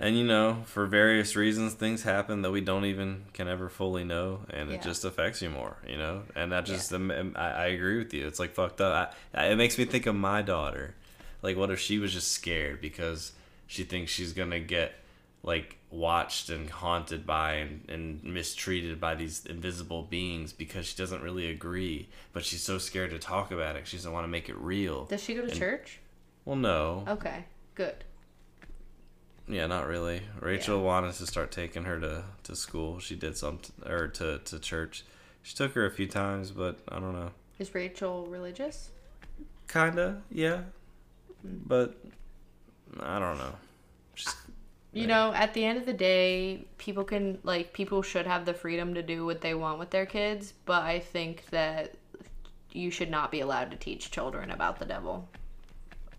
and, you know, for various reasons, things happen that we don't even can ever fully know, and it just affects you more, you know, and that just I agree with you. It's like fucked up. It makes me think of my daughter. Like, what if she was just scared because she thinks she's gonna get like watched and haunted by and mistreated by these invisible beings because she doesn't really agree, but she's so scared to talk about it. She doesn't want to make it real. Does she go to church? Well, no. Okay, good. Yeah, not really. Rachel wanted to start taking her to school. She did something, or to church. She took her a few times, but I don't know. Is Rachel religious? Kinda, yeah. But I don't know. She's... You know, at the end of the day, people should have the freedom to do what they want with their kids, but I think that you should not be allowed to teach children about the devil.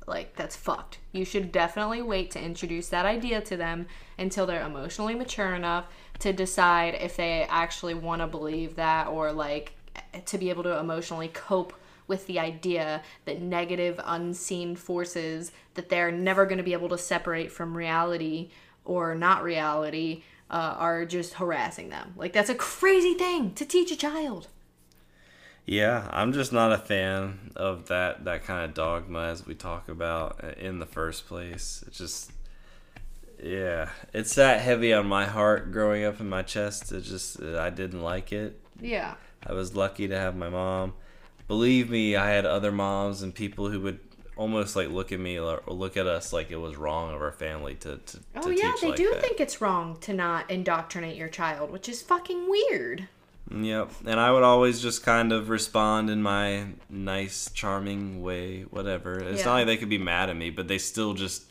Like, that's fucked. You should definitely wait to introduce that idea to them until they're emotionally mature enough to decide if they actually want to believe that, or, like, to be able to emotionally cope with the idea that negative, unseen forces that they're never going to be able to separate from reality or not reality are just harassing them. Like, that's a crazy thing to teach a child. Yeah, I'm just not a fan of that kind of dogma as we talk about in the first place. It's just, Yeah, it sat heavy on my heart growing up in my chest. It just, I didn't like it. Yeah. I was lucky to have my mom. Believe me, I had other moms and people who would almost like look at me or look at us like it was wrong of our family to oh, yeah, teach they like do that. Think it's wrong to not indoctrinate your child, which is fucking weird. Yep, and I would always just kind of respond in my nice, charming way, whatever. It's not like they could be mad at me, but they still just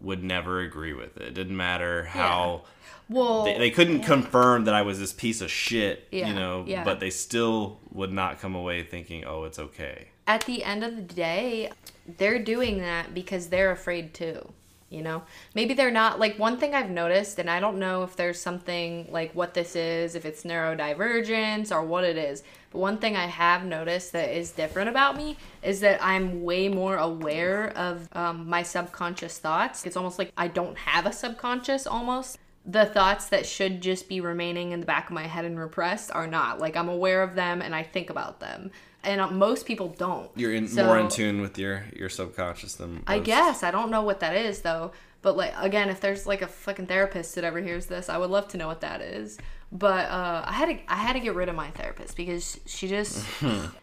would never agree with it. It didn't matter how... Yeah. Well, they couldn't confirm that I was this piece of shit, you know, but they still would not come away thinking, oh, it's okay. At the end of the day, they're doing that because they're afraid too, you know? Maybe they're not, like, one thing I've noticed, and I don't know if there's something, like, what this is, if it's neurodivergence or what it is, but one thing I have noticed that is different about me is that I'm way more aware of my subconscious thoughts. It's almost like I don't have a subconscious, almost. The thoughts that should just be remaining in the back of my head and repressed are not. Like, I'm aware of them and I think about them. And most people don't. You're more in tune with your subconscious than most. I guess. I don't know what that is, though. But, like, again, if there's, like, a fucking therapist that ever hears this, I would love to know what that is. But I had to get rid of my therapist because she just...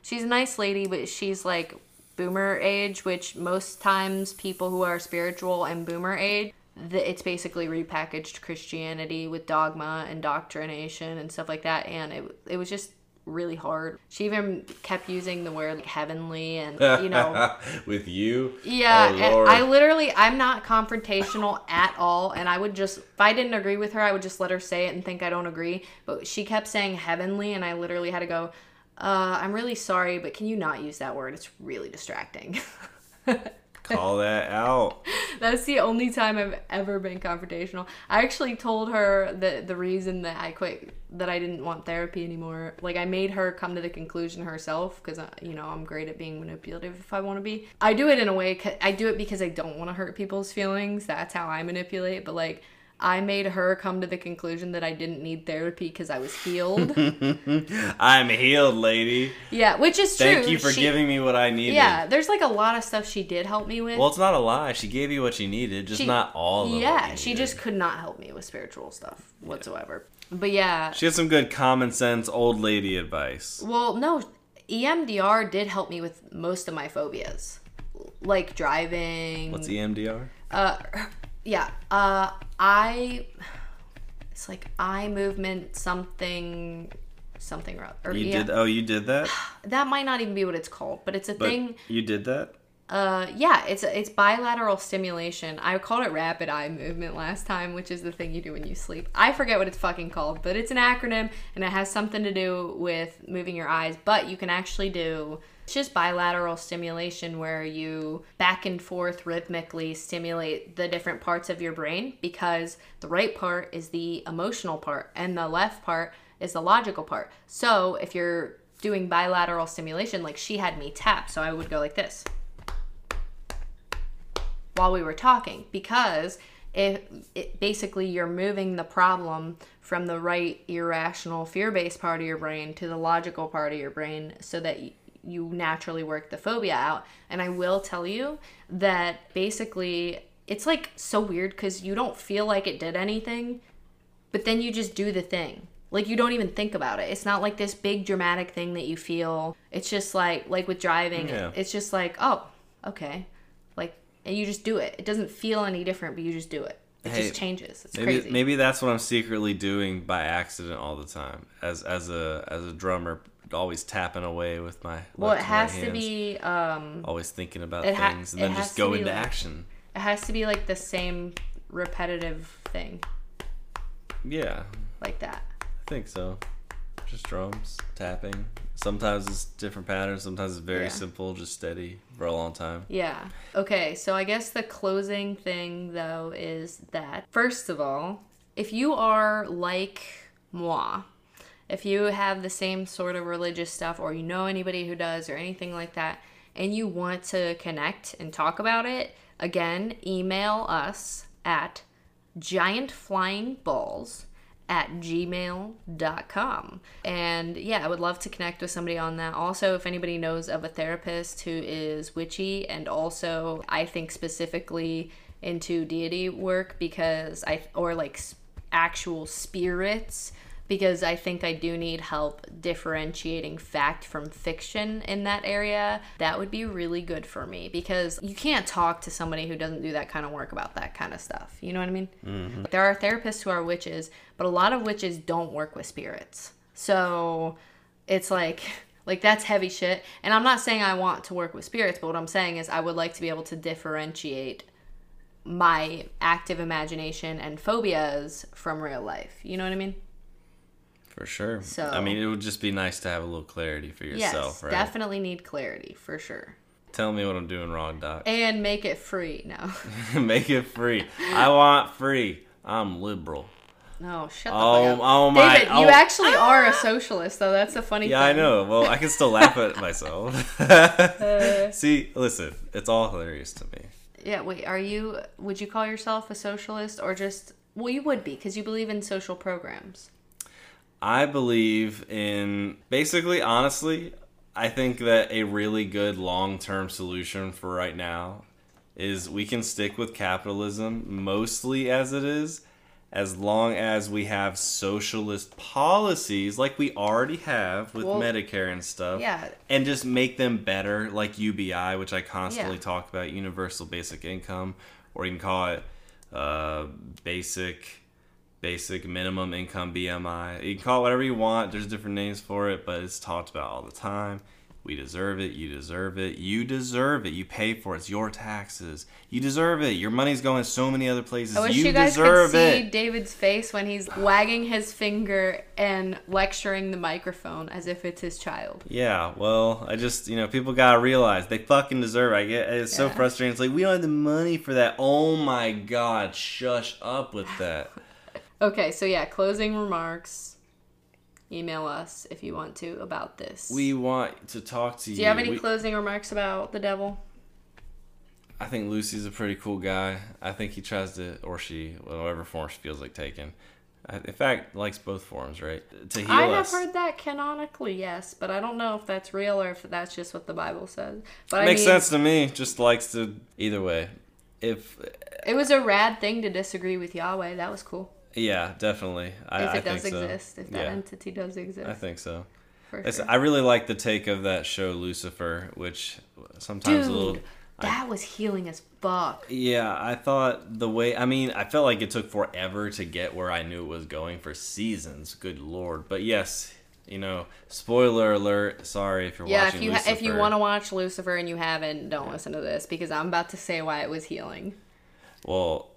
she's a nice lady, but she's, like, boomer age, which most times people who are spiritual and boomer age... It's basically repackaged Christianity with dogma, indoctrination, and stuff like that. And it was just really hard. She even kept using the word like, heavenly and, you know. With you? Yeah. Oh, Lord. I literally, I'm not confrontational at all. And I would just, if I didn't agree with her, I would just let her say it and think I don't agree. But she kept saying heavenly. And I literally had to go, I'm really sorry, but can you not use that word? It's really distracting. Call that out. That's the only time I've ever been confrontational. I actually told her that the reason that I quit, that I didn't want therapy anymore, like I made her come to the conclusion herself because, you know, I'm great at being manipulative if I want to be. I do it in a way, I do it because I don't want to hurt people's feelings. That's how I manipulate. But like, I made her come to the conclusion that I didn't need therapy because I was healed. I'm healed, lady. Yeah, which is true. Thank you for giving me what I needed. Yeah, there's like a lot of stuff she did help me with. Well, it's not a lie. She gave you what you needed, just not all of it. Yeah, she just could not help me with spiritual stuff whatsoever. But yeah. She had some good common sense old lady advice. Well, no, EMDR did help me with most of my phobias. Like driving. What's EMDR? Yeah, it's like eye movement something or other. You did? Oh, you did that? That might not even be what it's called, but it's a thing. You did that? Yeah, it's bilateral stimulation. I called it rapid eye movement last time, which is the thing you do when you sleep. I forget what it's fucking called, but it's an acronym, and it has something to do with moving your eyes, but you can actually do... It's just bilateral stimulation where you back and forth rhythmically stimulate the different parts of your brain because the right part is the emotional part and the left part is the logical part. So if you're doing bilateral stimulation, like she had me tap, so I would go like this while we were talking because it basically you're moving the problem from the right irrational fear-based part of your brain to the logical part of your brain so that you naturally work the phobia out. And I will tell you that basically it's like so weird because you don't feel like it did anything, but then you just do the thing. Like you don't even think about it. It's not like this big dramatic thing that you feel. It's just like with driving, it's just like, oh, okay. Like, and you just do it. It doesn't feel any different, but you just do it. It just changes. It's crazy. Maybe that's what I'm secretly doing by accident all the time as a drummer. Always tapping away with my well, it has to be always thinking about things and then just go into action. It has to be like the same repetitive thing. Yeah, like that. I think so. Just drums tapping. Sometimes it's different patterns. Sometimes it's very simple, just steady for a long time. Yeah. Okay. So I guess the closing thing though is that first of all, if you are like moi. If you have the same sort of religious stuff or you know anybody who does or anything like that and you want to connect and talk about it, again, email us at giantflyingballs@gmail.com. And yeah, I would love to connect with somebody on that. Also, if anybody knows of a therapist who is witchy and also I think specifically into deity work because actual spirits, because I think I do need help differentiating fact from fiction in that area. That would be really good for me, because you can't talk to somebody who doesn't do that kind of work about that kind of stuff. You know what I mean? Mm-hmm. There are therapists who are witches, but a lot of witches don't work with spirits. So it's like that's heavy shit. And I'm not saying I want to work with spirits, but what I'm saying is I would like to be able to differentiate my active imagination and phobias from real life. You know what I mean? For sure. So, I mean, it would just be nice to have a little clarity for yourself, yes, right? Yes, definitely need clarity, for sure. Tell me what I'm doing wrong, Doc. And make it free, no. Make it free. I want free. I'm liberal. No, shut the fuck up. Oh, my. David, you actually are a socialist, though. That's a funny thing. Yeah, I know. Well, I can still laugh at myself. See, listen, it's all hilarious to me. Yeah, wait, would you call yourself a socialist or just, well, you would be, because you believe in social programs. I believe in, basically, honestly, I think that a really good long-term solution for right now is we can stick with capitalism mostly as it is, as long as we have socialist policies like we already have with Medicare and stuff, yeah, and just make them better, like UBI, which I constantly talk about, universal basic income, or you can call it basic minimum income, BMI. You can call it whatever you want. There's different names for it, but it's talked about all the time. We deserve it. You deserve it. You deserve it. You pay for it. It's your taxes. You deserve it. Your money's going so many other places. I wish you guys could see David's face when he's wagging his finger and lecturing the microphone as if it's his child. Yeah, well, I just, people gotta realize they fucking deserve it. I get it's so frustrating. It's like, we don't have the money for that. Oh my God, shush up with that. Okay, so yeah, closing remarks. Email us if you want to about this. We want to talk to you. Do you have any closing remarks about the devil? I think Lucy's a pretty cool guy. I think he tries to, or she, whatever form she feels like taking. In fact, likes both forms, right? To heal us. I have heard that canonically, yes, but I don't know if that's real or if that's just what the Bible says. But makes sense to me. Just likes to, either way. If it was a rad thing to disagree with Yahweh. That was cool. Yeah, definitely. If that entity does exist. I think so. I really like the take of that show Lucifer, which sometimes that was healing as fuck. Yeah, I thought I felt like it took forever to get where I knew it was going for seasons. Good Lord. But yes, spoiler alert. Sorry if you're watching Lucifer. Yeah, if you want to watch Lucifer and you haven't, don't listen to this, because I'm about to say why it was healing. Well,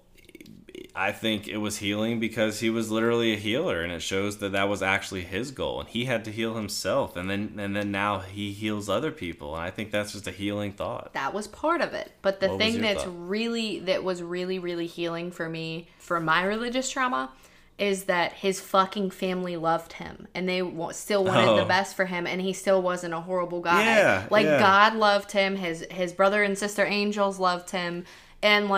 I think it was healing because he was literally a healer, and it shows that was actually his goal, and he had to heal himself, and then now he heals other people, and I think that's just a healing thought. That was part of it, but the thing that was really, really healing for me, for my religious trauma, is that his fucking family loved him, and they still wanted the best for him, and he still wasn't a horrible guy. Yeah, God loved him, his brother and sister angels loved him, and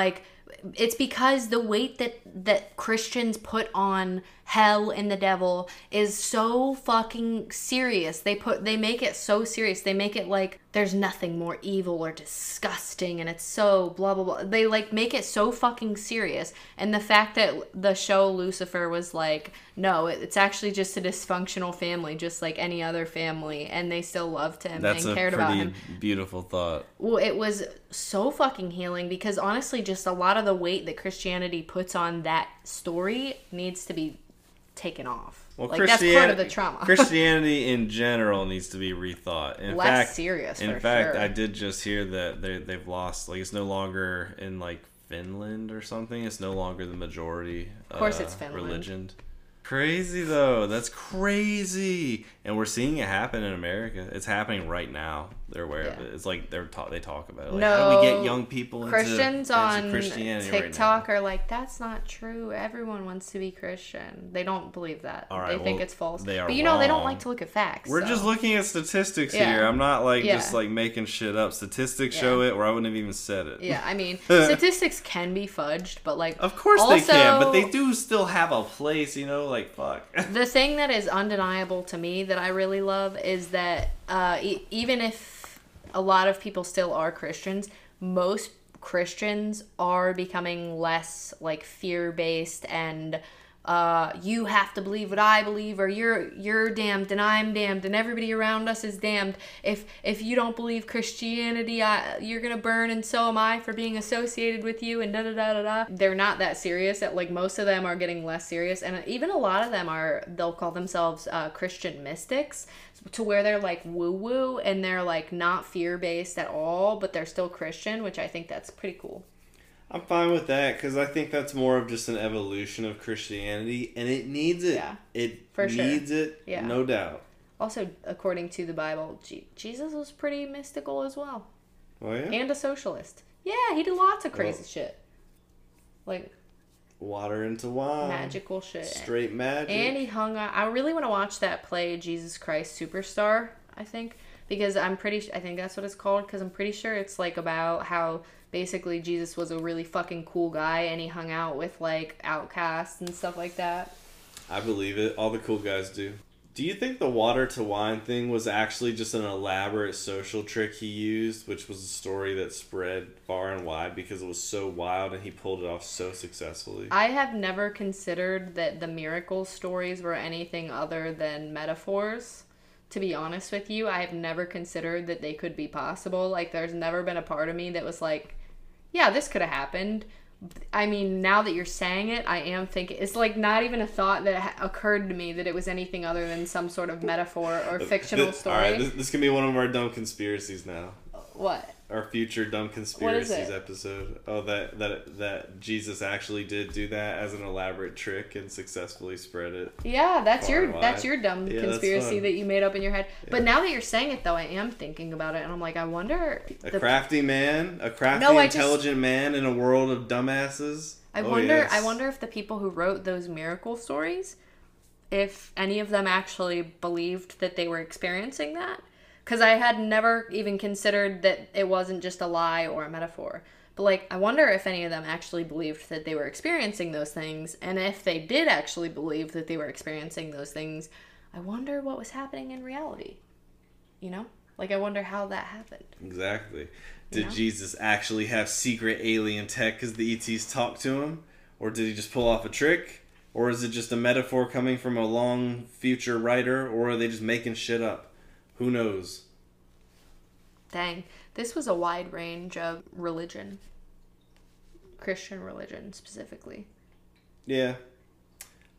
it's because the weight that Christians put on hell and the devil is so fucking serious. They make it so serious. They make it like there's nothing more evil or disgusting, and it's so blah, blah, blah. They make it so fucking serious. And the fact that the show Lucifer was like, no, it's actually just a dysfunctional family, just like any other family, and they still loved him and cared about him. That's a pretty beautiful thought. Well, it was so fucking healing, because honestly, just a lot of the weight that Christianity puts on that story needs to be taken off. Well, that's part of the trauma. Christianity in general needs to be rethought. In fact, I did just hear that they've lost, it's no longer in Finland or something. It's no longer the majority. Of course, it's Finland. Religion. Crazy though. That's crazy. And we're seeing it happen in America. It's happening right now. They're aware of it. It's like they talk about it. How do we get young people into Christians on Christianity TikTok right now? Are like, that's not true. Everyone wants to be Christian. They don't believe that. All right, they think it's false. They are wrong. They don't like to look at facts. We're just looking at statistics here. I'm not just making shit up. Statistics show it, or I wouldn't have even said it. Yeah, I mean, statistics can be fudged, but of course they can, but they do still have a place. Fuck. The thing that is undeniable to me that I really love is that even if a lot of people still are Christians, most Christians are becoming less like fear-based and you have to believe what I believe, or you're damned and I'm damned and everybody around us is damned. If you don't believe Christianity, you're gonna burn and so am I for being associated with you and da da da da da. They're not that serious. That like most of them are getting less serious, and even a lot of them are. They'll call themselves Christian mystics, to where they're like woo woo and they're like not fear based at all, but they're still Christian, which I think that's pretty cool. I'm fine with that because I think that's more of just an evolution of Christianity, and it needs it. Yeah, it needs it, yeah. No doubt. Also, according to the Bible, Jesus was pretty mystical as well. Oh, yeah? And a socialist. Yeah, he did lots of crazy shit. Like... water into wine. Magical shit. Straight magic. And he hung on... I really want to watch that play, Jesus Christ Superstar, I think, because I think that's what it's called, because I'm pretty sure it's like about how... basically, Jesus was a really fucking cool guy, and he hung out with, like, outcasts and stuff like that. I believe it. All the cool guys do. Do you think the water-to-wine thing was actually just an elaborate social trick he used, which was a story that spread far and wide because it was so wild and he pulled it off so successfully? I have never considered that the miracle stories were anything other than metaphors. To be honest with you, I have never considered that they could be possible. Like, there's never been a part of me that was like, yeah, this could have happened. I mean, now that you're saying it, I am thinking... it's, like, not even a thought that occurred to me that it was anything other than some sort of metaphor or fictional story. All right, this can be one of our dumb conspiracies now. What? Our future dumb conspiracies episode. Oh, that Jesus actually did do that as an elaborate trick and successfully spread it. Yeah, that's your dumb conspiracy that you made up in your head. Yeah. But now that you're saying it, though, I am thinking about it, and I'm like, I wonder. A crafty, intelligent man in a world of dumbasses. I wonder if the people who wrote those miracle stories, if any of them actually believed that they were experiencing that. Because I had never even considered that it wasn't just a lie or a metaphor. But, like, I wonder if any of them actually believed that they were experiencing those things. And if they did actually believe that they were experiencing those things, I wonder what was happening in reality. You know? Like, I wonder how that happened. Exactly. Did Jesus actually have secret alien tech because the ETs talked to him? Or did he just pull off a trick? Or is it just a metaphor coming from a long future writer? Or are they just making shit up? Who knows? Dang. This was a wide range of religion. Christian religion, specifically. Yeah.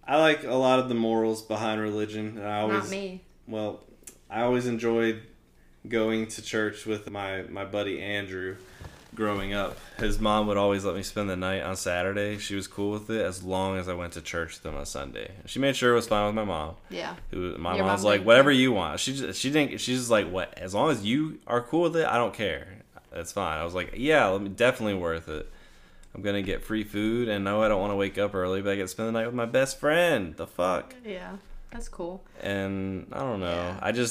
I like a lot of the morals behind religion. Not me. Well, I always enjoyed going to church with my buddy Andrew growing up. His mom would always let me spend the night on Saturday. She was cool with it as long as I went to church with them on Sunday. She made sure it was fine with my mom. Yeah. Your mom was like, whatever you want. She's just like, what? As long as you are cool with it, I don't care. That's fine. I was like, yeah, definitely worth it. I'm going to get free food, and no, I don't want to wake up early, but I get to spend the night with my best friend. The fuck? Yeah, that's cool. And I don't know. Yeah.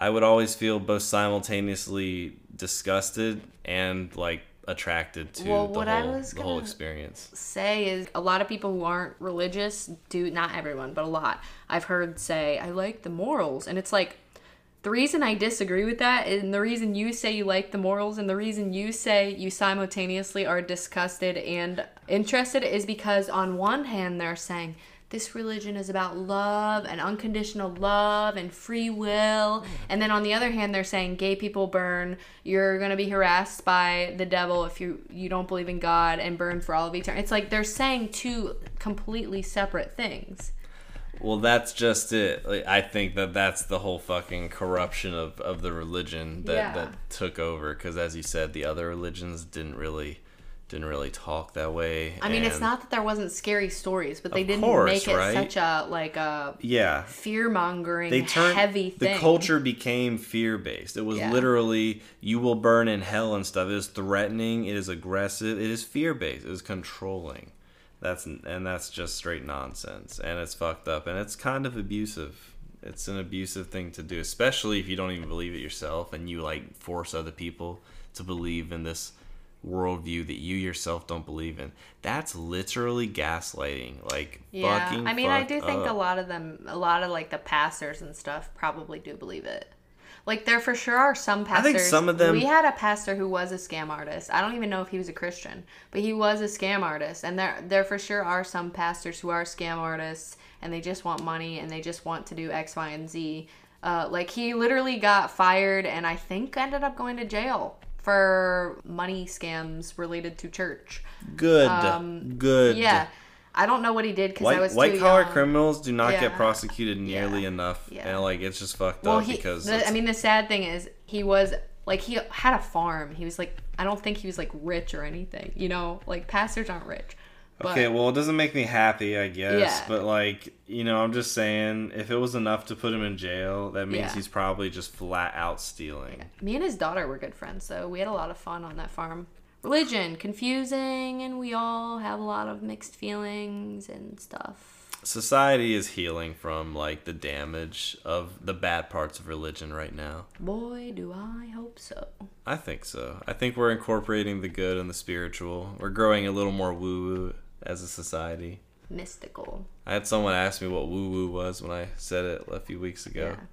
I would always feel both simultaneously disgusted and, like, attracted to the whole experience. Say is a lot of people who aren't religious not everyone, but a lot. I've heard say, I like the morals. And it's like, the reason I disagree with that, and the reason you say you like the morals, and the reason you say you simultaneously are disgusted and interested is because on one hand they're saying, this religion is about love and unconditional love and free will. And then on the other hand, they're saying gay people burn. You're going to be harassed by the devil if you don't believe in God and burn for all of eternity. It's like they're saying two completely separate things. Well, that's just it. Like, I think that's the whole fucking corruption of the religion that took over. Because as you said, the other religions didn't really talk that way. I mean, it's not that there wasn't scary stories, but they didn't make it such a fear-mongering, heavy thing. The culture became fear-based. It was literally, you will burn in hell and stuff. It is threatening. It is aggressive. It is fear-based. It is controlling. That's just straight nonsense. And it's fucked up. And it's kind of abusive. It's an abusive thing to do, especially if you don't even believe it yourself and you like force other people to believe in this worldview that you yourself don't believe in. That's literally gaslighting. Like, fucking I do think a lot of them, like the pastors and stuff, probably do believe it. Like, there for sure are some pastors. I think some of them... We had a pastor who was a scam artist. I don't even know if he was a Christian, but he was a scam artist. And there for sure are some pastors who are scam artists, and they just want money, and they just want to do X, Y, and Z. Like, he literally got fired, and I think ended up going to jail for money scams related to church. Good. Good. Yeah. I don't know what he did because I was too young. White-collar criminals do not get prosecuted nearly enough. Yeah. And, like, it's just fucked up because... I mean, the sad thing is he was... Like, he had a farm. He was, like... I don't think he was, like, rich or anything. You know? Like, pastors aren't rich. But, okay, well, it doesn't make me happy, I guess. Yeah. But, like, you know, I'm just saying, if it was enough to put him in jail, that means he's probably just flat-out stealing. Yeah. Me and his daughter were good friends, so we had a lot of fun on that farm. Religion, confusing, and we all have a lot of mixed feelings and stuff. Society is healing from, like, the damage of the bad parts of religion right now. Boy, do I hope so. I think so. I think we're incorporating the good and the spiritual. We're growing a little more woo-woo as a society. Mystical. I had someone ask me what woo-woo was when I said it a few weeks ago. Yeah.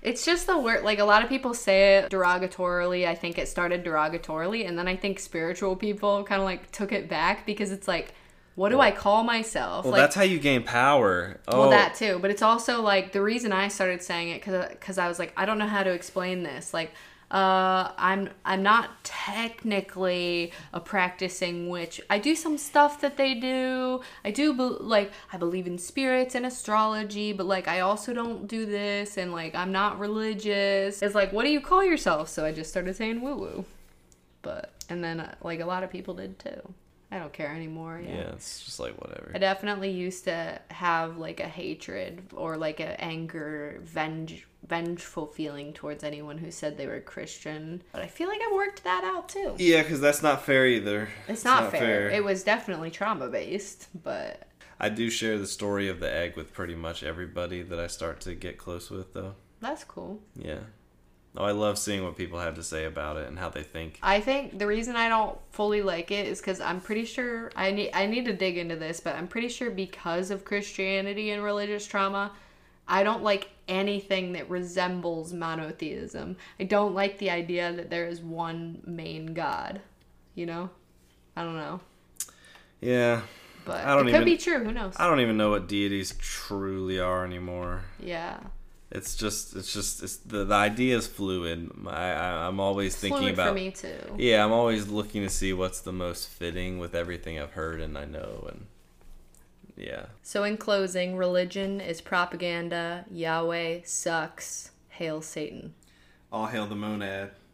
It's just the word, like, a lot of people say it derogatorily. I think it started derogatorily, and then I think spiritual people kind of, like, took it back because it's like, what do I call myself? Well, like, that's how you gain power. Oh. Well, that too, but it's also, like, the reason I started saying it because I was like, I don't know how to explain this. Like, I'm not technically a practicing witch. I do some stuff that they do. I do, like, I believe in spirits and astrology, but, like, I also don't do this, and, like, I'm not religious. It's like, what do you call yourself? So I just started saying woo-woo. But, and then, like, a lot of people did, too. I don't care anymore. Yeah, it's just, like, whatever. I definitely used to have, like, a hatred or, like, a anger, vengeful feeling towards anyone who said they were Christian, but I feel like I worked that out too. Yeah, because that's not fair either. It's not fair. It was definitely trauma based, but I do share the story of the egg with pretty much everybody that I start to get close with, though. That's cool. Yeah. Oh, I love seeing what people have to say about it and how they think. I think the reason I don't fully like it is because I'm pretty sure I need to dig into this, but I'm pretty sure because of Christianity and religious trauma, I don't like anything that resembles monotheism. I don't like the idea that there is one main God, you know? I don't know. Yeah. But it could be true. Who knows? I don't even know what deities truly are anymore. Yeah. It's the idea is fluid. I'm always thinking about... Fluid for me, too. Yeah, I'm always looking to see what's the most fitting with everything I've heard and I know and... Yeah. So in closing, religion is propaganda. Yahweh sucks. Hail Satan. All hail the monad.